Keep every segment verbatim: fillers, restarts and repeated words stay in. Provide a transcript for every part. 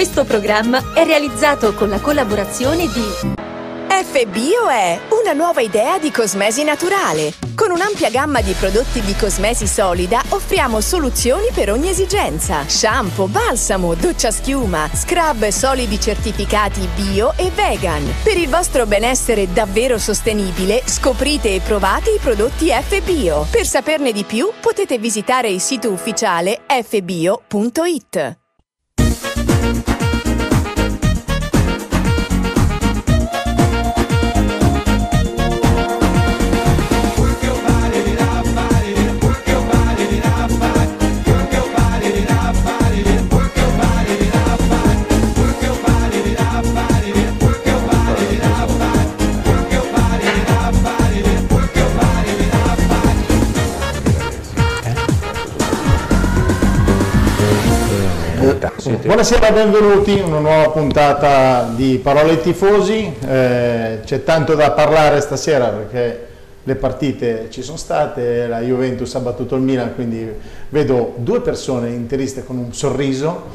Questo programma è realizzato con la collaborazione di Fbio. È una nuova idea di cosmesi naturale. Con un'ampia gamma di prodotti di cosmesi solida offriamo soluzioni per ogni esigenza. Shampoo, balsamo, doccia schiuma, scrub solidi certificati bio e vegan. Per il vostro benessere davvero sostenibile scoprite e provate i prodotti Fbio. Per saperne di più potete visitare il sito ufficiale f bio punto it. Buonasera, benvenuti in una nuova puntata di Parola ai Tifosi. Eh, c'è tanto da parlare stasera perché le partite ci sono state, la Juventus ha battuto il Milan, quindi vedo due persone interiste con un sorriso,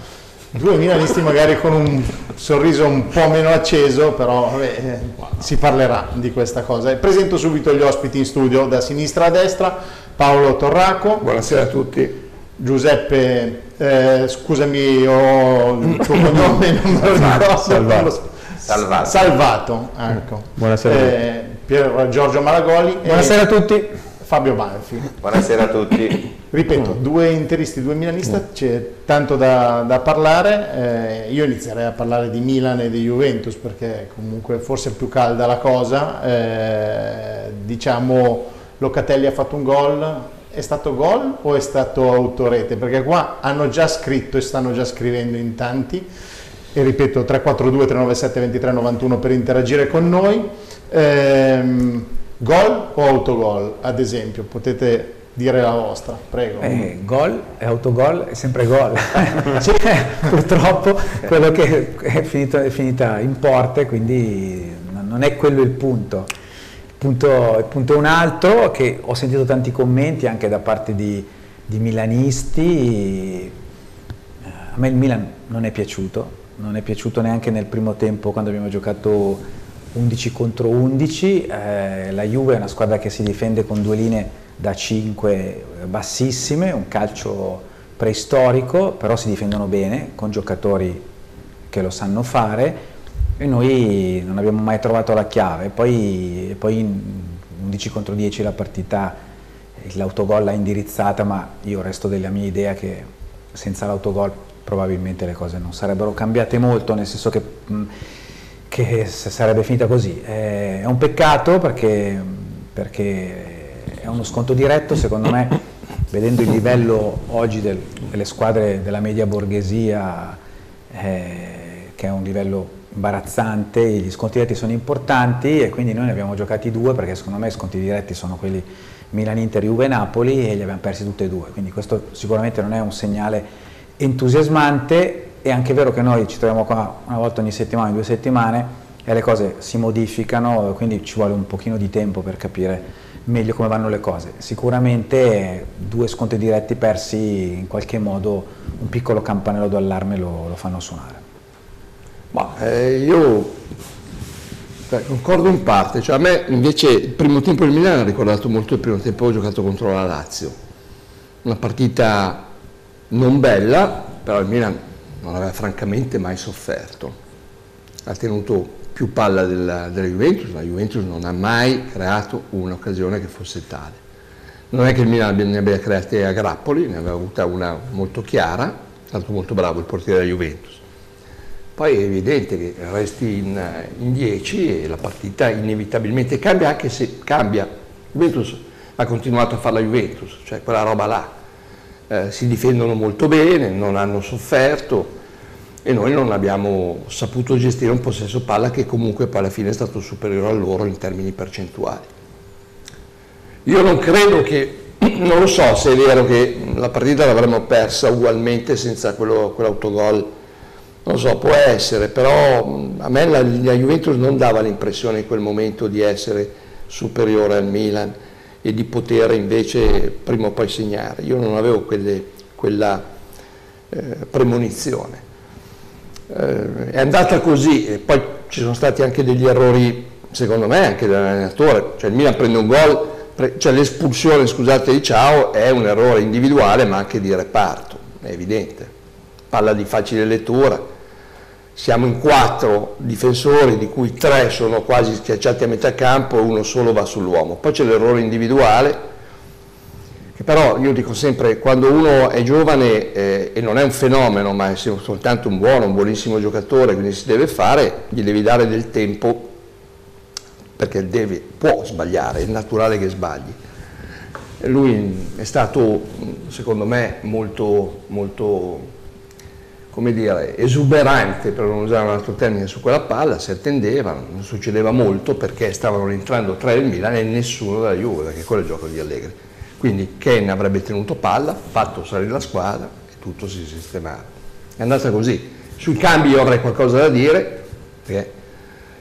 due milanisti magari con un sorriso un po' meno acceso, però eh, si parlerà di questa cosa. E presento subito gli ospiti in studio, da sinistra a destra, Paolo Torraco. Buonasera a tutti. Giuseppe, eh, scusami, ho il tuo cognome, non me lo ricordo. Salvato. Salvato. Salvato, ecco. Buonasera. Eh, Pier Giorgio Malagoli. Buonasera a tutti. Fabio Banfi. Buonasera a tutti. Ripeto, mm. due interisti, due milanisti, mm. c'è tanto da, da parlare. Eh, io inizierei a parlare di Milan e di Juventus perché comunque forse è più calda la cosa. Eh, diciamo, Locatelli ha fatto un gol. È stato gol o è stato autorete? Perché qua hanno già scritto e stanno già scrivendo in tanti, e ripeto tre quattro due tre nove sette due tre nove uno per interagire con noi. Ehm, gol o autogol, ad esempio? Potete dire la vostra, prego. Eh, gol e autogol è sempre gol. Purtroppo quello che è, finito, è finita in porte, quindi non è quello il punto. Punto, punto un altro che ho sentito tanti commenti anche da parte di, di milanisti. A me il Milan non è piaciuto, non è piaciuto neanche nel primo tempo quando abbiamo giocato undici contro undici. Eh, la Juve è una squadra che si difende con due linee da cinque bassissime, un calcio preistorico, però si difendono bene con giocatori che lo sanno fare. E noi non abbiamo mai trovato la chiave, poi, poi undici contro dieci la partita, l'autogol l'ha indirizzata, ma io resto della mia idea che senza l'autogol probabilmente le cose non sarebbero cambiate molto, nel senso che, che sarebbe finita così. È un peccato perché, perché è uno scontro diretto, secondo me, vedendo il livello oggi del, delle squadre della media borghesia, eh, che è un livello imbarazzante, gli sconti diretti sono importanti e quindi noi ne abbiamo giocati due, perché secondo me i sconti diretti sono quelli Milan-Inter, Juve-Napoli, e li abbiamo persi tutti e due, quindi questo sicuramente non è un segnale entusiasmante. È anche vero che noi ci troviamo qua una volta ogni settimana, due settimane, e le cose si modificano, quindi ci vuole un pochino di tempo per capire meglio come vanno le cose. Sicuramente due sconti diretti persi in qualche modo un piccolo campanello d'allarme lo, lo fanno suonare. Ma eh, io beh, concordo in parte, cioè a me invece il primo tempo del Milan ha ricordato molto il primo tempo giocato contro la Lazio, una partita non bella, però il Milan non aveva francamente mai sofferto, ha tenuto più palla della, della Juventus, la Juventus non ha mai creato un'occasione che fosse tale, non è che il Milan ne abbia create a grappoli, ne aveva avuta una molto chiara, tanto molto bravo il portiere della Juventus. Poi è evidente che resti in dieci e la partita inevitabilmente cambia, anche se cambia. Juventus ha continuato a fare la Juventus, cioè quella roba là. Eh, si difendono molto bene, non hanno sofferto e noi non abbiamo saputo gestire un possesso palla che comunque poi alla fine è stato superiore a loro in termini percentuali. Io non credo che, non lo so se è vero che la partita l'avremmo persa ugualmente senza quello, quell'autogol. Non so, può essere, però a me la, la Juventus non dava l'impressione in quel momento di essere superiore al Milan e di poter invece prima o poi segnare. Io non avevo quelle, quella eh, premonizione. eh, è andata così, e poi ci sono stati anche degli errori, secondo me, anche dell'allenatore, cioè il Milan prende un gol, pre, cioè l'espulsione, scusate, di Ciao è un errore individuale ma anche di reparto, è evidente, palla di facile lettura. Siamo in quattro difensori, di cui tre sono quasi schiacciati a metà campo e uno solo va sull'uomo. Poi c'è l'errore individuale, che però io dico sempre, quando uno è giovane eh, e non è un fenomeno, ma è soltanto un buono, un buonissimo giocatore, quindi si deve fare, gli devi dare del tempo, perché deve, può sbagliare, è naturale che sbagli. Lui è stato, secondo me, molto... molto come dire, esuberante, per non usare un altro termine, su quella palla, si attendeva, non succedeva molto perché stavano entrando tre del Milan e nessuno della Juve, perché quello è il gioco di Allegri. Quindi Ken avrebbe tenuto palla, fatto salire la squadra e tutto si sistemava. È andata così. Sui cambi io avrei qualcosa da dire, perché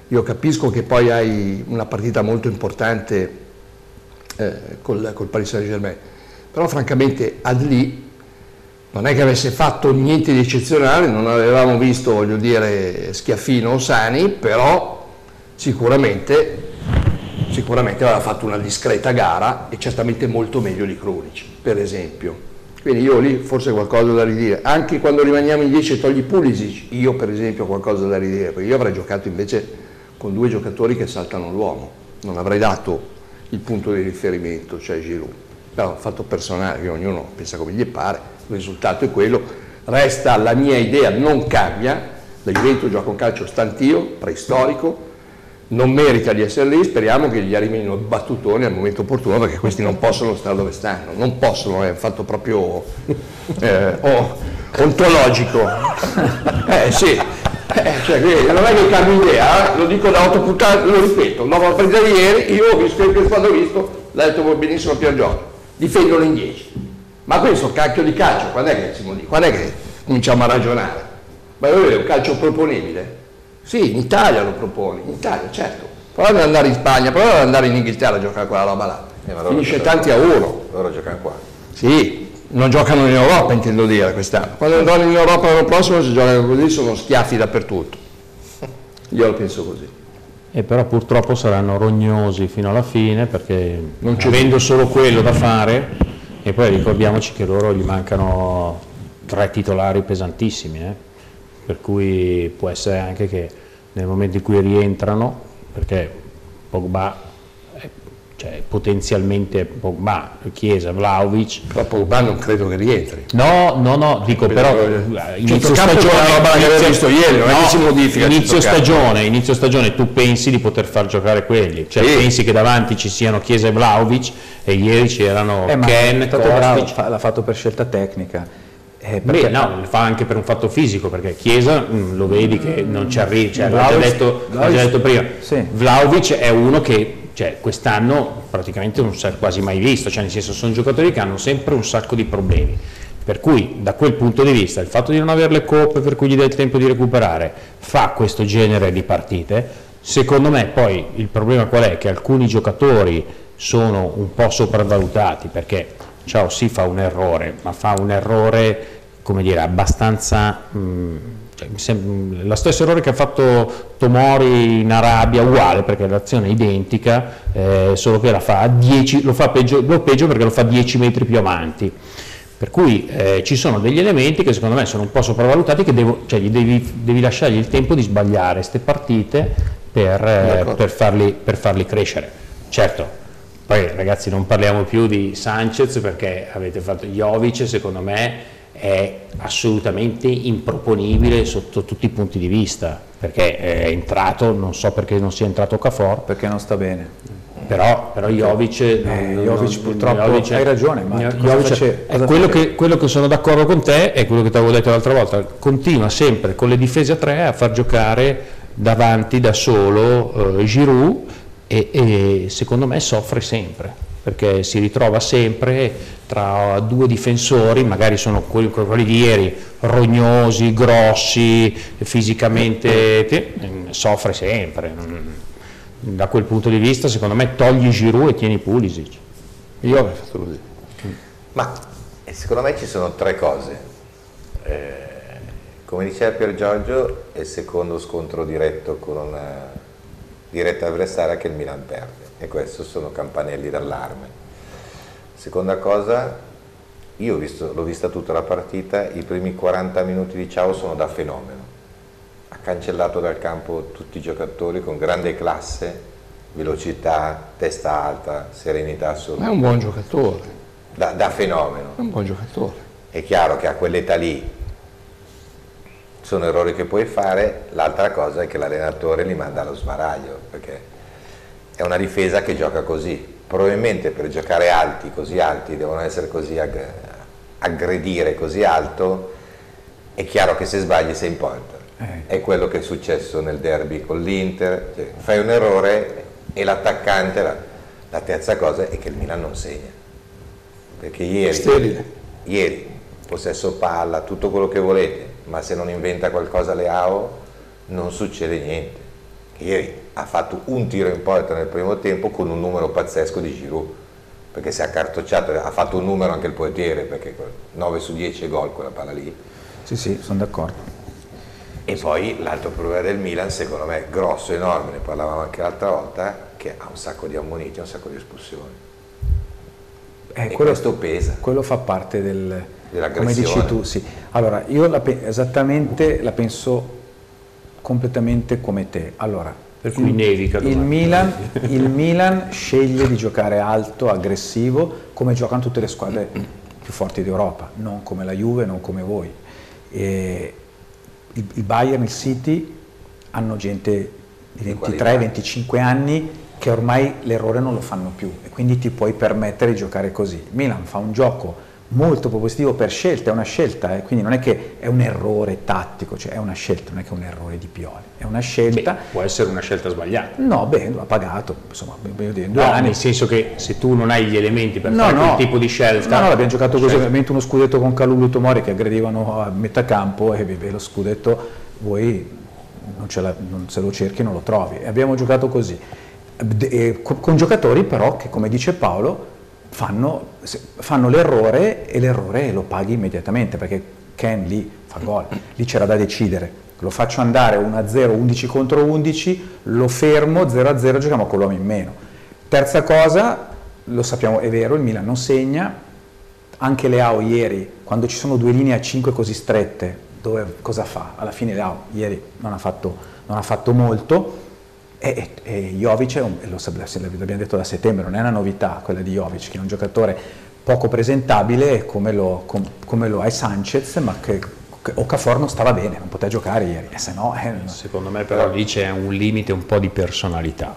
io capisco che poi hai una partita molto importante eh, col, col Paris Saint-Germain, però francamente Adli non è che avesse fatto niente di eccezionale, non avevamo visto, voglio dire, Schiaffino o Sani, però sicuramente, sicuramente aveva fatto una discreta gara e certamente molto meglio di Krunic, per esempio. Quindi io lì forse qualcosa da ridire. Anche quando rimaniamo in dieci e togli Pulisic, io per esempio ho qualcosa da ridire, perché io avrei giocato invece con due giocatori che saltano l'uomo, non avrei dato il punto di riferimento, cioè Giroud. Però un fatto personale, che ognuno pensa come gli pare. Il risultato è quello, resta la mia idea, non cambia, la Juventus gioca un calcio stantio, preistorico, non merita di essere lì, speriamo che gli arrivino battutoni al momento opportuno, perché questi non possono stare dove stanno, non possono, è un fatto proprio eh, oh, ontologico, eh sì, eh, cioè, non è che cambio idea, eh? Lo dico da otto puntate, lo ripeto, dopo la partita di ieri, io ho visto che quando ho visto, l'ha detto benissimo Piergiorgio, difendono in dieci. Ma questo cacchio di calcio, quando è che, quando è che cominciamo a ragionare? Ma io vedo un calcio proponibile? Sì, in Italia lo proponi, in Italia, certo. Prova ad andare in Spagna, prova ad andare in Inghilterra a giocare quella roba là. Eh, Finisce tanti a uno. Loro giocano qua. Sì, non giocano in Europa, intendo dire, quest'anno. Quando andranno in Europa l'anno prossimo, se giocano così, sono schiaffi dappertutto. Io lo penso così. E però purtroppo saranno rognosi fino alla fine, perché non ci avendo solo quello da fare... E poi ricordiamoci che loro gli mancano tre titolari pesantissimi, eh? Per cui può essere anche che nel momento in cui rientrano, perché Pogba, cioè potenzialmente Pogba, Chiesa, Vlahović... Però Pogba non credo che rientri. No, no, no, dico però... Inizio stagione, inizio stagione tu pensi di poter far giocare quelli, cioè sì. Pensi che davanti ci siano Chiesa e Vlahović, e ieri c'erano eh, Ken, Kovacic... L'ha fatto per scelta tecnica. Eh, Beh, no, lo fa anche per un fatto fisico, perché Chiesa mh, lo vedi che non ci arriva, cioè, l'ho già detto, l'ho già detto prima, sì. Vlahović è uno che... Cioè, quest'anno praticamente non si è quasi mai visto, cioè nel senso sono giocatori che hanno sempre un sacco di problemi, per cui da quel punto di vista il fatto di non avere le coppe per cui gli dai il tempo di recuperare fa questo genere di partite. Secondo me poi il problema qual è? Che alcuni giocatori sono un po' sopravvalutati, perché Ciao si fa un errore, ma fa un errore, come dire, abbastanza... Mh, lo stesso errore che ha fatto Tomori in Arabia, uguale, perché l'azione è identica, eh, solo che la fa a dieci, lo fa peggio, lo peggio perché lo fa dieci metri più avanti, per cui eh, ci sono degli elementi che secondo me sono un po' sopravvalutati, che devo, cioè, gli devi, devi lasciargli il tempo di sbagliare queste partite per, eh, per, farli, per farli crescere. Certo, poi ragazzi non parliamo più di Sanchez, perché avete fatto Jovic, secondo me è assolutamente improponibile sotto tutti i punti di vista, perché è entrato, non so perché non sia entrato Cafor, perché non sta bene, però, però Jovic, eh, non, Jovic non, purtroppo Jovic è, hai ragione, ma Jovic face, è quello che, quello che sono d'accordo con te è quello che ti avevo detto l'altra volta, continua sempre con le difese a tre a far giocare davanti da solo eh, Giroud e, e secondo me soffre sempre, perché si ritrova sempre tra due difensori, magari sono quelli, quelli di ieri, rognosi, grossi, fisicamente, soffre sempre. Da quel punto di vista, secondo me, togli Giroud e tieni Pulisic. Io avrei fatto così. Ma secondo me ci sono tre cose. Eh, Come diceva Pier Giorgio, è il secondo scontro diretto con una diretta avversaria che il Milan perde, e questo sono campanelli d'allarme. Seconda cosa, io l'ho vista tutta la partita, i primi quaranta minuti di Ciao sono da fenomeno. Ha cancellato dal campo tutti i giocatori con grande classe, velocità, testa alta, serenità assoluta. Ma è un buon giocatore. Da, da fenomeno. È un buon giocatore. È chiaro che a quell'età lì sono errori che puoi fare, l'altra cosa è che l'allenatore li manda allo sbaraglio, perché è una difesa che gioca così, probabilmente per giocare alti, così alti, devono essere così, ag aggredire così alto, è chiaro che se sbagli sei in porta, eh. È quello che è successo nel derby con l'Inter, cioè, fai un errore e l'attaccante, la, la terza cosa è che il Milan non segna, perché ieri, ieri possesso palla, tutto quello che volete, ma se non inventa qualcosa Leao non succede niente. Ieri ha fatto un tiro in porta nel primo tempo con un numero pazzesco di Giroud, perché si è accartocciato, ha fatto un numero anche il portiere, perché nove su dieci è gol quella palla lì. Sì, sì, sono d'accordo. E poi l'altro problema del Milan, secondo me grosso, enorme, ne parlavamo anche l'altra volta, che ha un sacco di ammoniti, un sacco di espulsioni. Eh, e quello, questo pesa. Quello fa parte del... come dici tu, sì. Allora, io la esattamente la penso completamente come te. Allora, per cui il, nevica il, Milan, il Milan sceglie di giocare alto, aggressivo, come giocano tutte le squadre più forti d'Europa, non come la Juve, non come voi. E il, il Bayern, il City hanno gente di ventitré venticinque anni che ormai l'errore non lo fanno più, e quindi ti puoi permettere di giocare così. Il Milan fa un gioco molto propositivo per scelta, è una scelta, eh? Quindi non è che è un errore tattico, cioè è una scelta, non è che è un errore di Pioli, è una scelta. Beh, può essere una scelta sbagliata. No, beh, l'ha pagato, insomma, io dire, due no, anni. Nel senso che se tu non hai gli elementi per no, fare no, quel tipo di scelta. No, no, l'abbiamo giocato così, ovviamente uno scudetto con Calulu e Tomori che aggredivano a metà campo, e beh, lo scudetto voi non, ce la, non se lo cerchi non lo trovi, e abbiamo giocato così, e con giocatori però che, come dice Paolo, fanno, fanno l'errore, e l'errore lo paghi immediatamente, perché Ken lì fa gol, lì c'era da decidere, lo faccio andare uno a zero, undici contro undici, lo fermo, zero a zero, giochiamo con l'uomo in meno. Terza cosa, lo sappiamo, è vero, il Milan non segna, anche Leao ieri, quando ci sono due linee a cinque così strette, dove, cosa fa? Alla fine Leao ieri non ha fatto, non ha fatto molto. E, e, e Jovic, l'abbiamo detto da settembre, non è una novità quella di Jovic, che è un giocatore poco presentabile come lo, com, come lo è Sanchez, ma che, che Okafor non stava bene, non poteva giocare ieri, e se no, eh, no. Secondo me però lì c'è un limite un po' di personalità,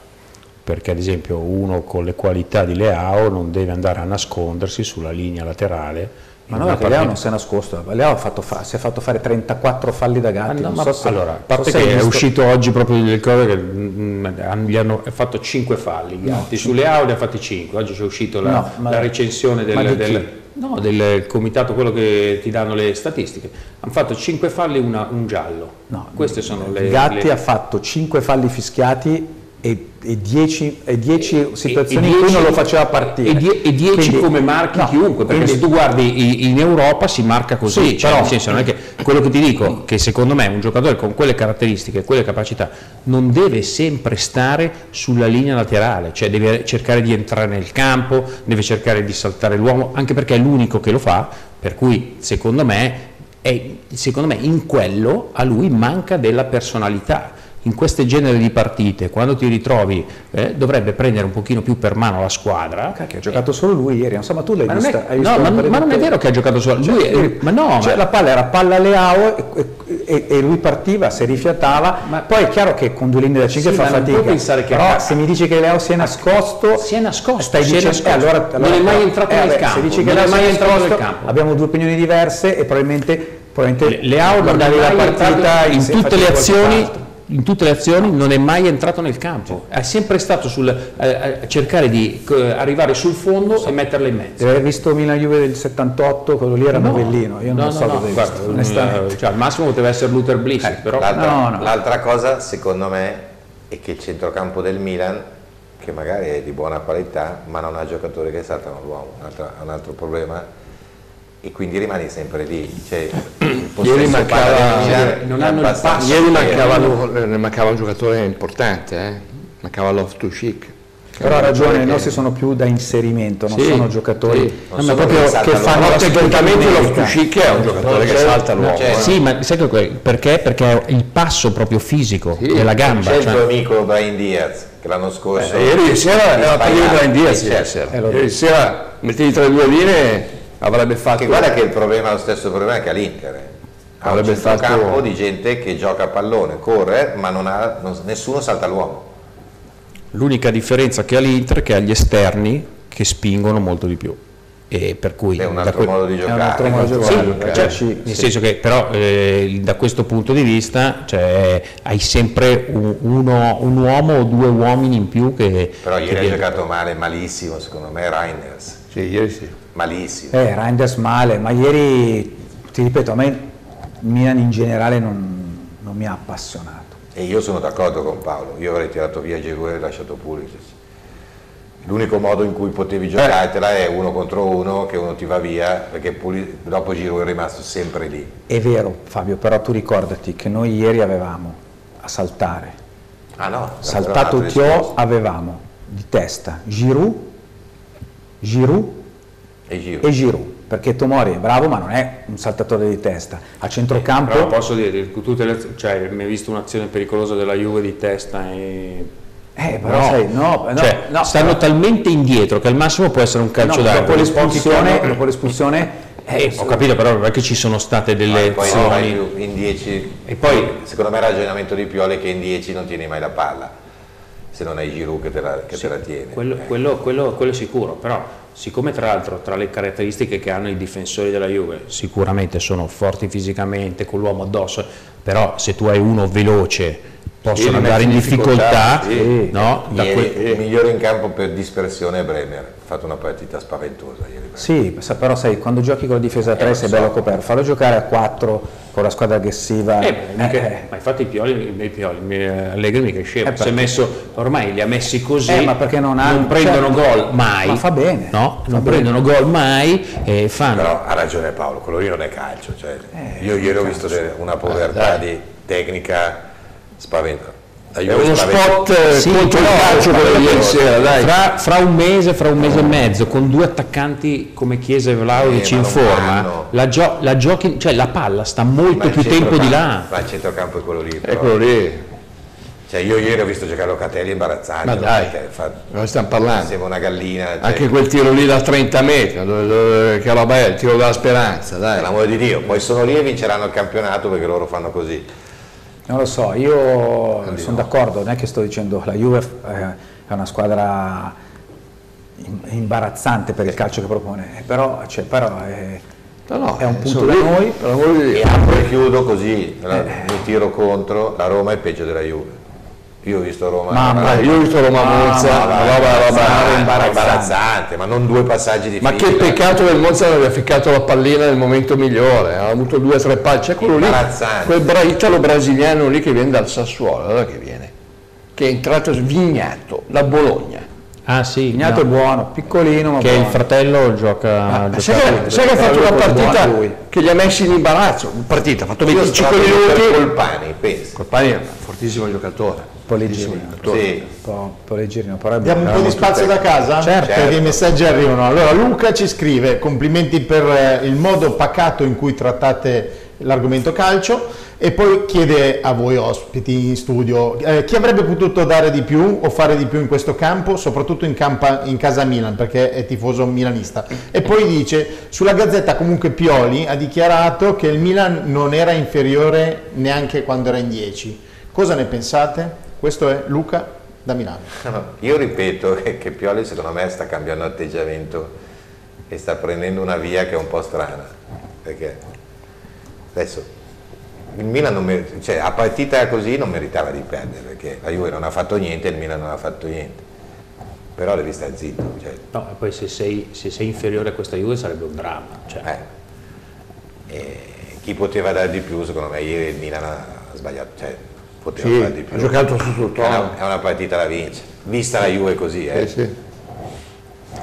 perché ad esempio uno con le qualità di Leao non deve andare a nascondersi sulla linea laterale. Ma no, perché partita... Leao non si è nascosto, Leao ha fatto fa... si è fatto fare trentaquattro falli da Gatti, ah, no, non so se... Allora, a parte so che è visto... uscito oggi proprio del cover che mh, gli hanno fatto cinque falli, Gatti no, su Leao ne ha fatti cinque, oggi c'è uscito la, no, ma... la recensione del, del, no, del comitato, quello che ti danno le statistiche, hanno fatto cinque falli, una, un giallo, no, queste sono le... Gatti le... ha fatto cinque falli fischiati e dieci situazioni in cui non lo faceva partire, e dieci come marchi no, chiunque, perché quindi, se tu guardi in, in Europa si marca così, sì, cioè, però, nel senso, non è che quello che ti dico, che secondo me un giocatore con quelle caratteristiche, quelle capacità non deve sempre stare sulla linea laterale, cioè deve cercare di entrare nel campo, deve cercare di saltare l'uomo, anche perché è l'unico che lo fa, per cui secondo me, è, secondo me in quello a lui manca della personalità. In questo genere di partite, quando ti ritrovi, eh, dovrebbe prendere un pochino più per mano la squadra. Che ha giocato solo lui ieri, insomma tu l'hai vista. È, hai visto no, ma, ma non è vero che ha giocato solo lui. Cioè, lui ma no, cioè, ma... la palla era palla Leao e, e, e lui partiva, si rifiatava, ma poi è chiaro che con due linee da cinque sì, fa ma fatica. Non puoi pensare che però se mi dici che Leao si è nascosto, si è nascosto, stai si dicendo, è nascosto. Eh, allora, allora, non è mai entrato eh, nel vabbè, campo. Se dici non che non è mai entrato nel campo. Abbiamo due opinioni diverse e probabilmente, probabilmente Leao guardavi la partita in tutte le azioni. In tutte le azioni non è mai entrato nel campo, è sempre stato sul eh, cercare di eh, arrivare sul fondo sì, e metterla in mezzo. Deve aver visto Milan Juve del settantotto, quello lì era no, Novellino, io non no, so no, cosa no, guarda, visto, onestamente. Cioè, al massimo poteva essere Luther Blissett, eh, però l'altra no, no. cosa secondo me è che il centrocampo del Milan, che magari è di buona qualità, ma non ha giocatori che saltano l'uomo, un altro, un altro problema e quindi rimane sempre lì, cioè, ieri mancava, cioè, non hanno il passo, ieri mancava, mancava un giocatore importante, eh? Mancava Loftus-Cheek. Però ha ragione, i nostri sono più da inserimento, non sì, sono giocatori sì. non no, sono proprio che fanno tecnicamente. Loftus-Cheek è un giocatore che salta l'uomo. Cioè, sì, ma sai che, perché? Perché il passo proprio fisico sì, della gamba. C'è cioè. il tuo amico Brian Diaz che l'anno scorso. Eh, ieri sera era Brian Diaz, ieri sera, eh, sera mettevi tra le due linee avrebbe fatto. Che guarda che il problema è lo stesso problema che all'Inter. Ha avrebbe un fatto... campo di gente che gioca a pallone, corre, ma non ha, non, nessuno salta l'uomo. L'unica differenza che ha l'Inter è che ha gli esterni che spingono molto di più. E per cui è un altro modo di giocare, nel senso che però eh, da questo punto di vista cioè, hai sempre un, uno, un uomo o due uomini in più che, però ieri ha giocato male, malissimo secondo me Reinders. Sì, ieri sì. Malissimo. Eh, Reinders male, ma ieri ti ripeto, a me Milan in generale non, non mi ha appassionato. E io sono d'accordo con Paolo, io avrei tirato via Giroud e lasciato Pulisic. L'unico modo in cui potevi giocartela è uno contro uno, che uno ti va via, perché Pulisic, dopo Giroud è rimasto sempre lì. È vero Fabio, però tu ricordati che noi ieri avevamo a saltare, ah no, saltato Thiaw, avevamo di testa Giroud, Giroud e Giroud. E Giroud. Perché Tomori è bravo ma non è un saltatore di testa a centrocampo. Però posso dire, tutte le, cioè, mi hai visto un'azione pericolosa della Juve di testa e... eh però no. Sai, no, no, cioè, no stanno però... talmente indietro che al massimo può essere un calcio no, d'angolo. Dopo l'espulsione, dopo l'espulsione eh, ho capito, però perché ci sono state delle azioni no, in dieci e poi secondo me il ragionamento di Pioli che in dieci non tieni mai la palla se non hai Giroud che te la, che sì, te la tiene quello, eh. quello, quello, quello è sicuro, però siccome tra l'altro tra le caratteristiche che hanno i difensori della Juve sicuramente sono forti fisicamente, con l'uomo addosso, però se tu hai uno veloce possono andare in difficoltà, difficoltà sì. no? Da ieri, quel... il migliore in campo per dispersione è Bremer, ha fatto una partita spaventosa ieri. Sì, però sai, quando giochi con la difesa a tre eh, sei so. bello coperto, fallo giocare a quattro con la squadra aggressiva. Eh, eh, eh. Ma infatti i Pioli, i Pioli Allegri mica scemo, eh, messo, ormai li ha messi così, eh, ma perché non, hanno, non prendono cioè, gol mai. Ma fa bene. No, fa non bene. prendono gol mai e fanno. Però ha ragione Paolo, quello lì non è calcio. Cioè, eh, io ieri ho visto una povertà ah, di tecnica spaventa. È uno spot sì, contro il calcio quello ieri sera, dai. Fra, fra un mese, fra un mese e mezzo, con due attaccanti come Chiesa e Vlahović eh, in forma, la, gio la, giochi, cioè la palla sta molto più tempo di là. Ma il centrocampo è quello lì. Però. È quello lì. Cioè io ieri ho visto giocare Locatelli imbarazzante. Ma dai, fa... noi stiamo parlando. Sembra una gallina. Cioè... anche quel tiro lì da trenta metri, dove, dove, che roba è, il tiro della speranza, dai. Per l'amore di Dio, poi sono lì e vinceranno il campionato perché loro fanno così. Non lo so, io Quindi sono no. d'accordo, non è che sto dicendo la Juve è una squadra imbarazzante per il calcio che propone, però, cioè, però è, no, no, è un punto da noi. E apro e chiudo così, eh. mi tiro contro, la Roma è peggio della Juve. Io ho visto Roma, Mamma, io ho visto Roma Monza, roba imbarazzante, imbarazzante, ma non due passaggi di. Ma che peccato che il Monza non abbia ficcato la pallina nel momento migliore, ha avuto due o tre palli, c'è quello lì, quel bra italo brasiliano lì che viene dal Sassuolo, da che viene, che è entrato svignato da Bologna. Ah sì, Vignato no. è buono, piccolino ma che buono. Il fratello gioca... Ah, gioca sai, che, sai che ha fatto una partita che gli ha messi in imbarazzo, una partita, ha fatto venticinque minuti... Colpani, pensi. Colpani è un fortissimo giocatore. Poligirino, sì. po però Diamo un po' di spazio da casa? Certo. Perché certo. i messaggi arrivano. Allora Luca ci scrive, complimenti per il modo pacato in cui trattate l'argomento calcio, e poi chiede a voi ospiti in studio eh, chi avrebbe potuto dare di più o fare di più in questo campo, soprattutto in, campa, in casa Milan, perché è tifoso milanista. E poi dice, sulla Gazzetta comunque Pioli ha dichiarato che il Milan non era inferiore neanche quando era in dieci. Cosa ne pensate? Questo è Luca da Milano. Io ripeto che Pioli secondo me sta cambiando atteggiamento e sta prendendo una via che è un po' strana, perché adesso il Milan non cioè, a partita così non meritava di perdere, perché la Juve non ha fatto niente e il Milan non ha fatto niente, però devi stare zitto cioè. No, e poi se sei, se sei inferiore a questa Juve sarebbe un dramma cioè. eh. E chi poteva dare di più secondo me ieri il Milan ha sbagliato cioè, poteva sì, dare di più, ha giocato su sul tono, è una partita da vincere vista la Juve così eh. Sì, sì.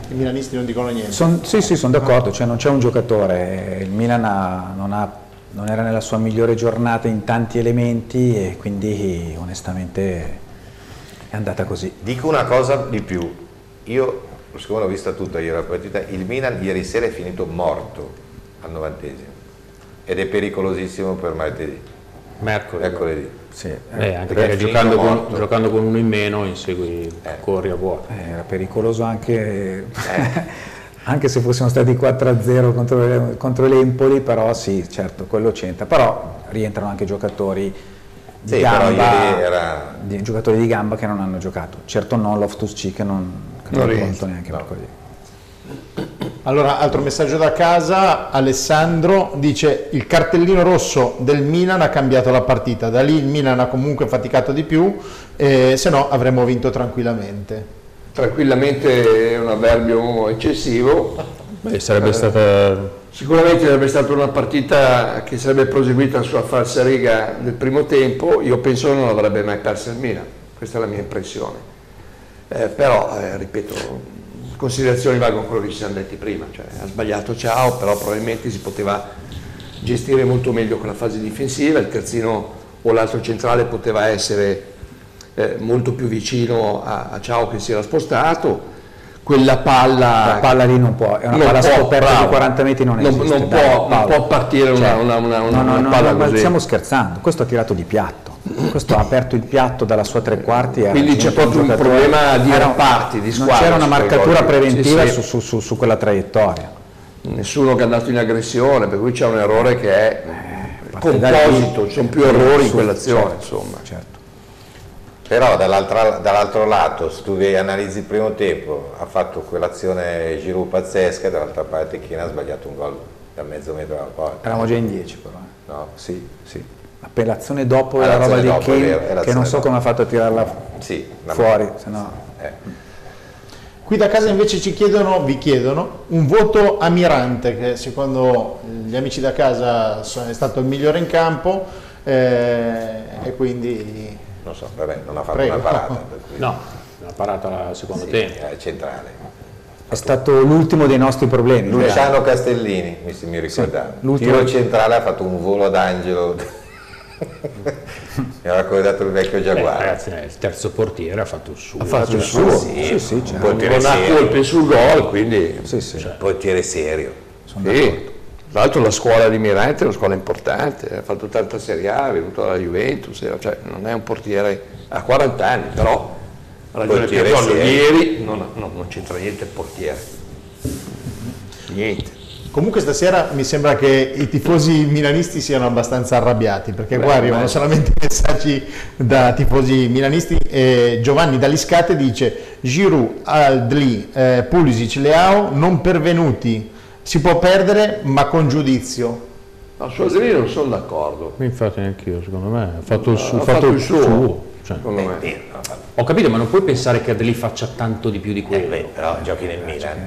i milanisti non dicono niente. Son, sì, sì, sono d'accordo, cioè non c'è un giocatore, il Milan ha, non, ha, non era nella sua migliore giornata in tanti elementi e quindi onestamente è andata così. Dico una cosa di più, io siccome l'ho vista tutta ieri la partita, il Milan ieri sera è finito morto al novantesimo ed è pericolosissimo per martedì. Mercoledì. Mercoledì. Sì, eh, anche perché giocando con, giocando con uno in meno insegui, eh. corri a vuoto. Eh, era pericoloso anche, eh. anche se fossimo stati quattro a zero contro, contro l'Empoli, però sì, certo, quello c'entra. Però rientrano anche giocatori di, sì, gamba, era... di, giocatori di gamba che non hanno giocato. Certo non Loftus-Cheek, che non, che non, non conto neanche no. mercoledì. Allora, altro messaggio da casa, Alessandro dice: il cartellino rosso del Milan ha cambiato la partita, da lì il Milan ha comunque faticato di più, eh, se no avremmo vinto tranquillamente. Tranquillamente è un avverbio eccessivo. Beh, sarebbe eh, stata... Sicuramente sarebbe stata una partita che sarebbe proseguita sulla falsa riga del primo tempo, io penso non avrebbe mai perso il Milan, questa è la mia impressione. Eh, però, eh, ripeto... considerazioni valgono quello che ci siamo detti prima, cioè ha sbagliato Ciao, però probabilmente si poteva gestire molto meglio con la fase difensiva, il terzino o l'altro centrale poteva essere eh, molto più vicino a, a Ciao che si era spostato, quella palla, la palla lì non può, è una palla scoperta di quaranta metri, non esiste, non, non, dai, può, non può partire una, cioè, una, una, una, no, no, una palla no, no, così. Stiamo scherzando, questo ha tirato di piatto. Questo ha aperto il piatto dalla sua tre quarti. Quindi c'è proprio un problema di reparti, di squadra. C'era una marcatura preventiva sì, sì. Su, su, su quella traiettoria. Nessuno che è andato in aggressione, per cui c'è un errore che è eh, composito, ci sono più errori in quell'azione. Certo, insomma. Certo. Però dall'altro lato, se tu analizzi il primo tempo, ha fatto quell'azione Giroud pazzesca, dall'altra parte Chiesa ha sbagliato un gol da mezzo metro alla porta. Eravamo già in dieci però. No? Sì, sì. Appellazione dopo la roba di Kim, che non so come ha fatto a tirarla sì, fuori. Sennò... Eh. Qui da casa invece ci chiedono, vi chiedono, un voto a Mirante, che secondo gli amici da casa è stato il migliore in campo eh, e quindi... Non so, vabbè, non ha fatto Prego. una parata. Cui... No, una parata al secondo sì, tempo. È centrale. È stato l'ultimo dei nostri problemi. Luciano Castellini, mi, mi ricordavo. Sì, tiro centrale ha fatto un volo d'angelo... mi ha raccontato il vecchio Giaguaro. Eh, ragazzi, il terzo portiere ha fatto il suo, ha fatto il suo. Sì, sì, sì, un portiere non serio. Ha colpe sul gol, quindi sì, sì. Cioè, un portiere serio. Sono sì. Tra l'altro la scuola di Mirante è una scuola importante, ha fatto tanta Serie A, è venuto alla Juventus, cioè, non è un portiere a quaranta anni, però ragione che ieri non, no, non c'entra niente il portiere. Niente. Comunque stasera mi sembra che i tifosi milanisti siano abbastanza arrabbiati, perché qua arrivano solamente messaggi da tifosi milanisti. Eh, Giovanni Daliscate dice: Giroud, Adli, eh, Pulisic, Leao non pervenuti, si può perdere ma con giudizio. No, su Adli non sono d'accordo. Infatti neanche io, secondo me, ha fatto il suo. Ha fatto il suo. Cioè, me. Ho capito, ma non puoi pensare che Adli faccia tanto di più di quello. Eh beh, però giochi nel Milan.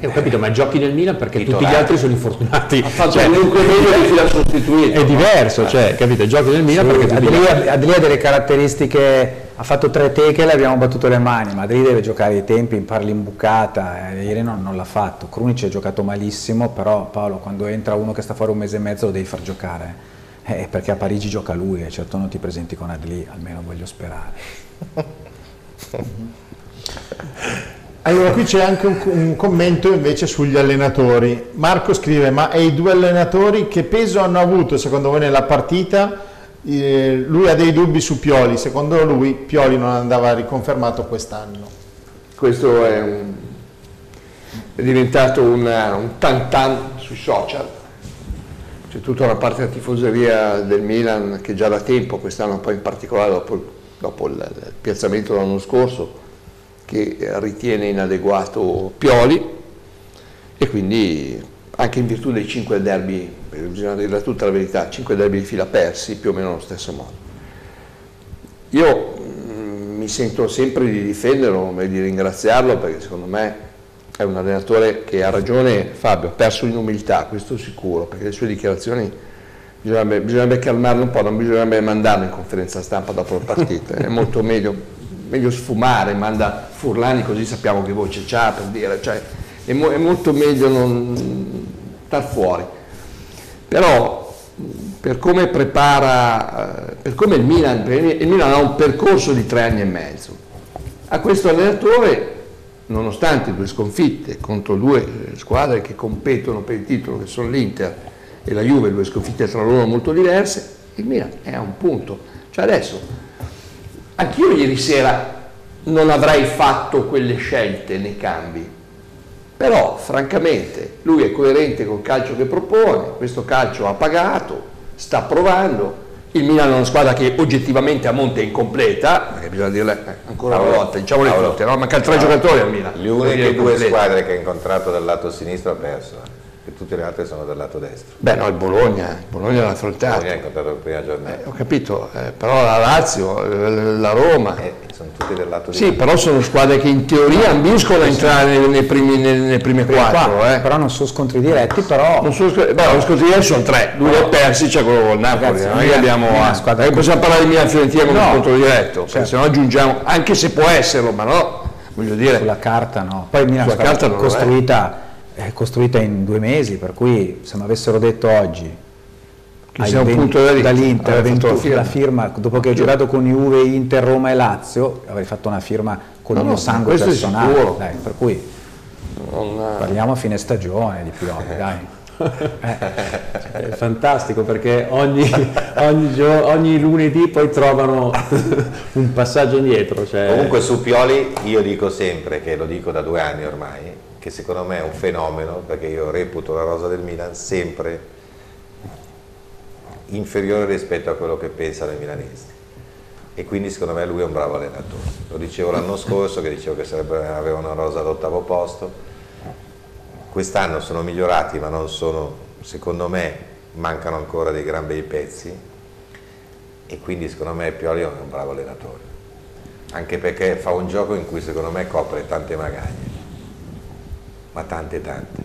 Eh, ho capito, ma giochi nel Milan perché titolare. Tutti gli altri sono infortunati. Ha fatto cioè, comunque meglio chi l'ha sostituito. È diverso, no? Cioè, capito? Giochi nel Milan sì, perché Adli, tutti... Adli ha delle caratteristiche. Ha fatto tre teche e le abbiamo battuto le mani. Ma Adli deve giocare ai tempi, imparare l'imbucata. Eh, ieri non, non l'ha fatto. Krunic ha giocato malissimo, però Paolo, quando entra uno che sta fuori un mese e mezzo lo devi far giocare. Eh, perché a Parigi gioca lui e certo non ti presenti con Adli, almeno voglio sperare. Allora qui c'è anche un, un commento invece sugli allenatori. Marco scrive: ma e i due allenatori che peso hanno avuto secondo voi nella partita? Eh, lui ha dei dubbi su Pioli, secondo lui Pioli non andava riconfermato quest'anno. Questo è, un, è diventato una, un tan tan sui social. C'è tutta una parte della tifoseria del Milan che già da tempo, quest'anno poi in particolare dopo, dopo il piazzamento dell'anno scorso, che ritiene inadeguato Pioli e quindi anche in virtù dei cinque derby, bisogna dirla tutta la verità, cinque derby di fila persi più o meno allo stesso modo. Io mi sento sempre di difenderlo e di ringraziarlo perché secondo me è un allenatore che ha ragione Fabio, ha perso in umiltà, questo sicuro, perché le sue dichiarazioni bisognerebbe calmarle un po', non bisognerebbe mandarle in conferenza stampa dopo la partita, è molto meglio meglio sfumare, manda Furlani così sappiamo che voce c'ha, per dire, cioè è, mo è molto meglio non star fuori. Però per come prepara, per come il Milan, il Milan ha un percorso di tre anni e mezzo, a questo allenatore, nonostante due sconfitte contro due squadre che competono per il titolo, che sono l'Inter e la Juve, due sconfitte tra loro molto diverse, il Milan è a un punto. Cioè adesso, anch'io ieri sera non avrei fatto quelle scelte nei cambi, però francamente lui è coerente col calcio che propone, questo calcio ha pagato, sta provando, il Milan è una squadra che oggettivamente a monte è incompleta, eh, bisogna dirla ancora una volta, diciamole tutte, no? Mancano tre giocatori al Milan. Le uniche due squadre che ha incontrato dal lato sinistro ha perso, e tutte le altre sono dal lato destro. Beh no, il Bologna, il Bologna l'ha affrontato. Bologna ha incontrato la prima giornata. Eh, ho capito, eh, però la Lazio, la Roma... Eh, sono tutte del lato destro. Sì, però sono squadre che in teoria ambiscono a entrare nei primi, nei, nei primi quattro. quattro eh. Però non sono scontri diretti, però... Non sono scontri, beh, no. scontri diretti sono tre, due no. persi, c'è quello con Napoli. Ragazzi, noi mia, abbiamo... Mia squadra eh, possiamo parlare di Milan-Fiorentina come no. scontro diretto, certo. Se no aggiungiamo, anche se può esserlo, ma no, voglio dire... Sulla carta no. Poi Milan sulla carta non costruita... è costruita in due mesi, per cui se mi avessero detto oggi dall'Inter la, la firma dopo che ho giocato con Juve, Inter, Roma e Lazio, avrei fatto una firma con no, il mio no, sangue personale, dai, per cui non... parliamo a fine stagione di Pioli, dai. È fantastico perché ogni, ogni, ogni lunedì poi trovano un passaggio indietro, cioè... Comunque su Pioli io dico sempre, che lo dico da due anni ormai, che secondo me è un fenomeno, perché io reputo la rosa del Milan sempre inferiore rispetto a quello che pensano i milanesi, e quindi secondo me lui è un bravo allenatore. Lo dicevo l'anno scorso, che dicevo che sarebbe, aveva una rosa all'ottavo posto, quest'anno sono migliorati ma non sono, secondo me mancano ancora dei gran bei pezzi, e quindi secondo me Pioli è un bravo allenatore, anche perché fa un gioco in cui secondo me copre tante magagne, ma tante tante.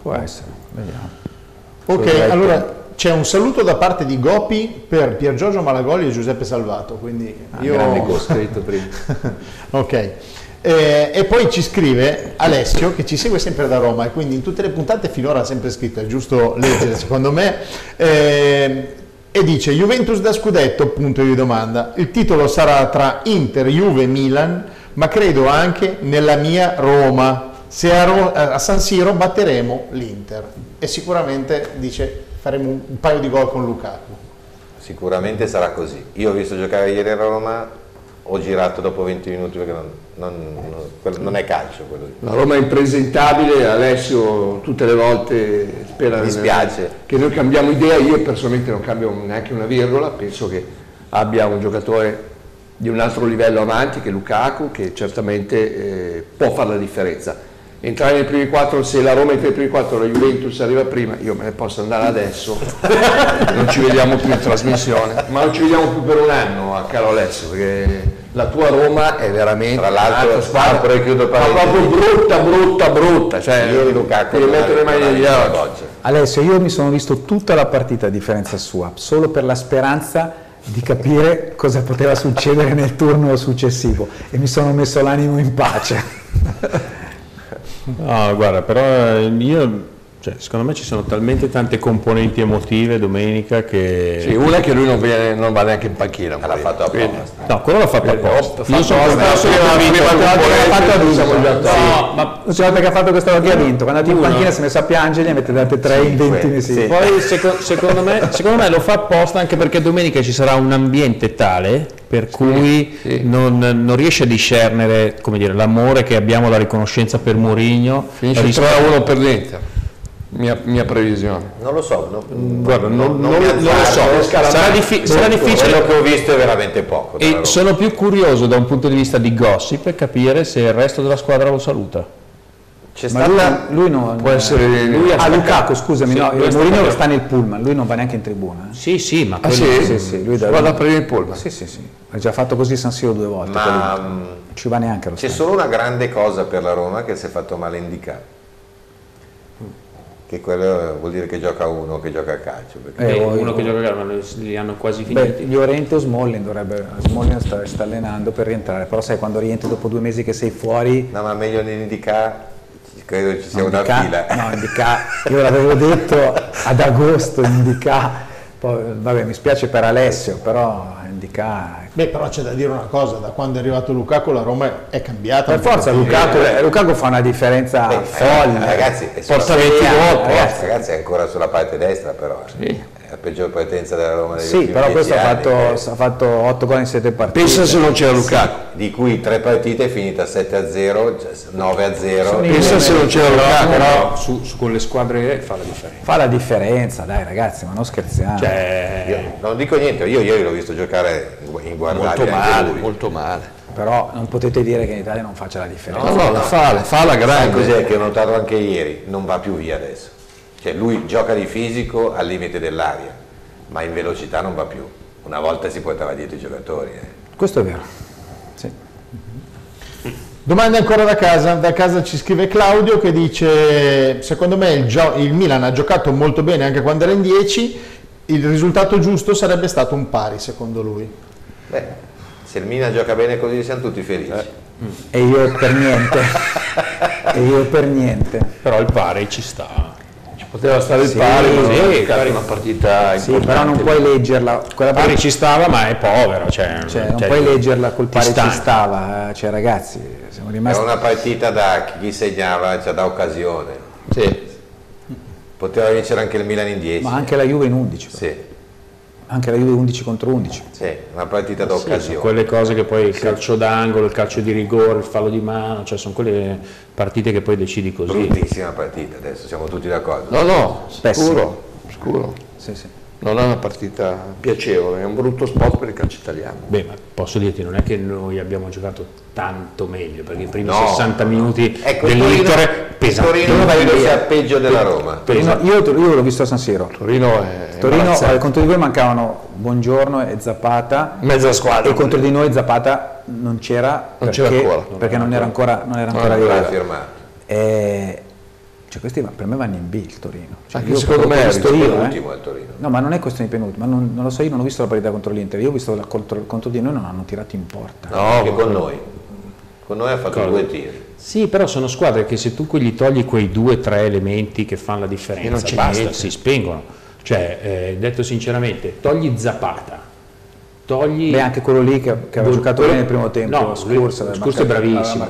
Può essere, vediamo. Ok, allora c'è un saluto da parte di Gopi per Pier Giorgio Malagoli e Giuseppe Salvato, quindi ah, io ho scritto prima. Ok, eh, e poi ci scrive Alessio, che ci segue sempre da Roma e quindi in tutte le puntate finora ha sempre scritto, è giusto leggere secondo me, eh, e dice: Juventus da scudetto, punto di domanda, il titolo sarà tra Inter, Juve, Milan, ma credo anche nella mia Roma. Se a, Ro a San Siro batteremo l'Inter, e sicuramente dice faremo un paio di gol con Lukaku. Sicuramente sarà così. Io ho visto giocare ieri a Roma, ho girato dopo venti minuti perché non, non, non, non è calcio quello. La Roma è impresentabile, Alessio tutte le volte spera, mi dispiace che noi cambiamo idea, io personalmente non cambio neanche una virgola, penso che abbia un giocatore di un altro livello avanti che Lukaku, che certamente eh, può fare la differenza. Entrare nei primi quattro, se la Roma entra nei primi quattro, la Juventus arriva prima, io me ne posso andare adesso, non ci vediamo più in trasmissione, ma non ci vediamo più per un anno, a caro Alessio, perché la tua Roma è veramente un'altra squadra, ma proprio brutta, brutta, brutta, cioè io Lukaku, ti metto le mani di oggi. Alessio, io mi sono visto tutta la partita a differenza sua, solo per la speranza di capire cosa poteva succedere nel turno successivo, e mi sono messo l'animo in pace. No, guarda, però io, cioè, secondo me ci sono talmente tante componenti emotive domenica che... Sì, una è che lui non, viene, non va neanche in panchina. L'ha fatto apposta. No, quello l'ha fatto apposta. Io sono stato convinto. No, ma l'ultima volta che ha fatto questa partita ha vinto. Quando è andato in panchina si è messo a piangere, gli avete dato tre in venti mesi. Poi secondo me lo fa apposta anche perché domenica ci sarà un ambiente tale... per cui sì, sì. Non, non riesce a discernere, come dire, l'amore che abbiamo, la riconoscenza per Mourinho. Finisce tre a uno per l'Inter, mia, mia previsione. Non lo so, no, guarda, non, non, non, non lo so, sarà, diffi sarà difficile. Quello che ho visto è veramente poco. E sono più curioso da un punto di vista di gossip per capire se il resto della squadra lo saluta. Ma stata, lui, lui non può essere lui ah, Lukaku, scusami, sì, no, Mourinho che sta nel pullman, lui non va neanche in tribuna. Eh. Sì, sì, ma ah, sì? Sì, sì, lui da va ad aprire il pullman. Sì, sì, sì. Ha già fatto così San Siro due volte. Ma non ci va neanche lo c'è solo una grande cosa per la Roma, che si è fatto male in Dicà. che quello vuol dire che gioca uno che gioca a calcio. Perché... Eh, uno che gioca a calcio, ma li hanno quasi finiti. Beh, Llorente o Smalling dovrebbe, Smalling sta, sta allenando per rientrare, però sai quando rientri dopo due mesi che sei fuori... No, ma meglio nell'Indica... credo ci sia no, una indica, fila no indica, io l'avevo detto ad agosto indica, poi vabbè mi spiace per Alessio però indica. Beh però c'è da dire una cosa, da quando è arrivato Lukaku la Roma è cambiata per forza. Lukaku, eh, Lukaku fa una differenza Beh, folle, ragazzi, forza venti volte, ragazzi, ragazzi è ancora sulla parte destra però sì. eh. La peggior partenza della Roma degli sì, però questo ha fatto, eh. ha fatto otto gol in sette partite. Pensa se non c'era Lukaku, sì, di cui tre partite è finita sette a zero, nove a zero. Pensa se non c'era Lukaku, però su, su, con le squadre fa la differenza. Fa la differenza, dai ragazzi, ma non scherziamo. Cioè, io non dico niente, io ieri l'ho visto giocare in guardabile. Molto male, molto male. Però non potete dire che in Italia non faccia la differenza. No, no, no, la fa, la fa la grande. Cos'è che ho notato anche ieri, non va più via adesso. Cioè lui gioca di fisico al limite dell'aria, ma in velocità non va più. Una volta si portava dietro i giocatori. Eh. Questo è vero. Sì. Domande ancora da casa. Da casa ci scrive Claudio che dice: secondo me il, gio- il Milan ha giocato molto bene anche quando era in dieci, il risultato giusto sarebbe stato un pari secondo lui. Beh, se il Milan gioca bene così siamo tutti felici. Eh. E io per niente. E io per niente. Però il pari ci sta. Poteva stare il sì, pari, così, fare una partita importante. Sì, però non puoi leggerla. Quella pari per... ci stava, ma è povero. Cioè, cioè, non cioè, puoi leggerla col pari ci stava. Cioè, ragazzi, siamo rimasti... Era una partita da chi segnava, cioè da occasione. Sì. Poteva vincere anche il Milan in dieci. Ma anche la Juve in undici. Però. Sì. Anche la Juve undici contro undici. Sì, una partita da occasione. Sì, quelle cose che poi il sì. calcio d'angolo, il calcio di rigore, il fallo di mano, cioè sono quelle... partite che poi decidi così. Bruttissima partita, adesso siamo tutti d'accordo. No, no, sicuro, sicuro. Sì, sì. Non è una partita piacevole, è un brutto spot per il calcio italiano. Beh, ma posso dirti, non è che noi abbiamo giocato tanto meglio, perché i primi no, sessanta minuti ecco, dell'Inter pesano. Torino è peggio della Roma. Torino, io, io l'ho visto a San Siro. Torino è Torino contro di voi mancavano Buongiorno e Zapata. Mezza squadra. E contro di noi Zapata non c'era, non perché, c'era ancora, perché non era ancora non era ancora, ancora firmato. E... cioè questi per me vanno in B il Torino. Cioè, io secondo me è l'ultimo eh. al Torino. No, ma non è questione di penultimo, ma non, non lo so, io non ho visto la partita contro l'Inter, io ho visto la contro, contro di noi non hanno tirato in porta. No, anche con noi. Con noi ha fatto due tiri. Sì, però sono squadre che se tu gli togli quei due o tre elementi che fanno la differenza, non c'è basta, niente. Si spengono. Cioè, eh, detto sinceramente, togli Zapata. Togli... Beh, anche quello lì che, che aveva giocato bene nel primo tempo, no, Schuurs è bravissimo, ha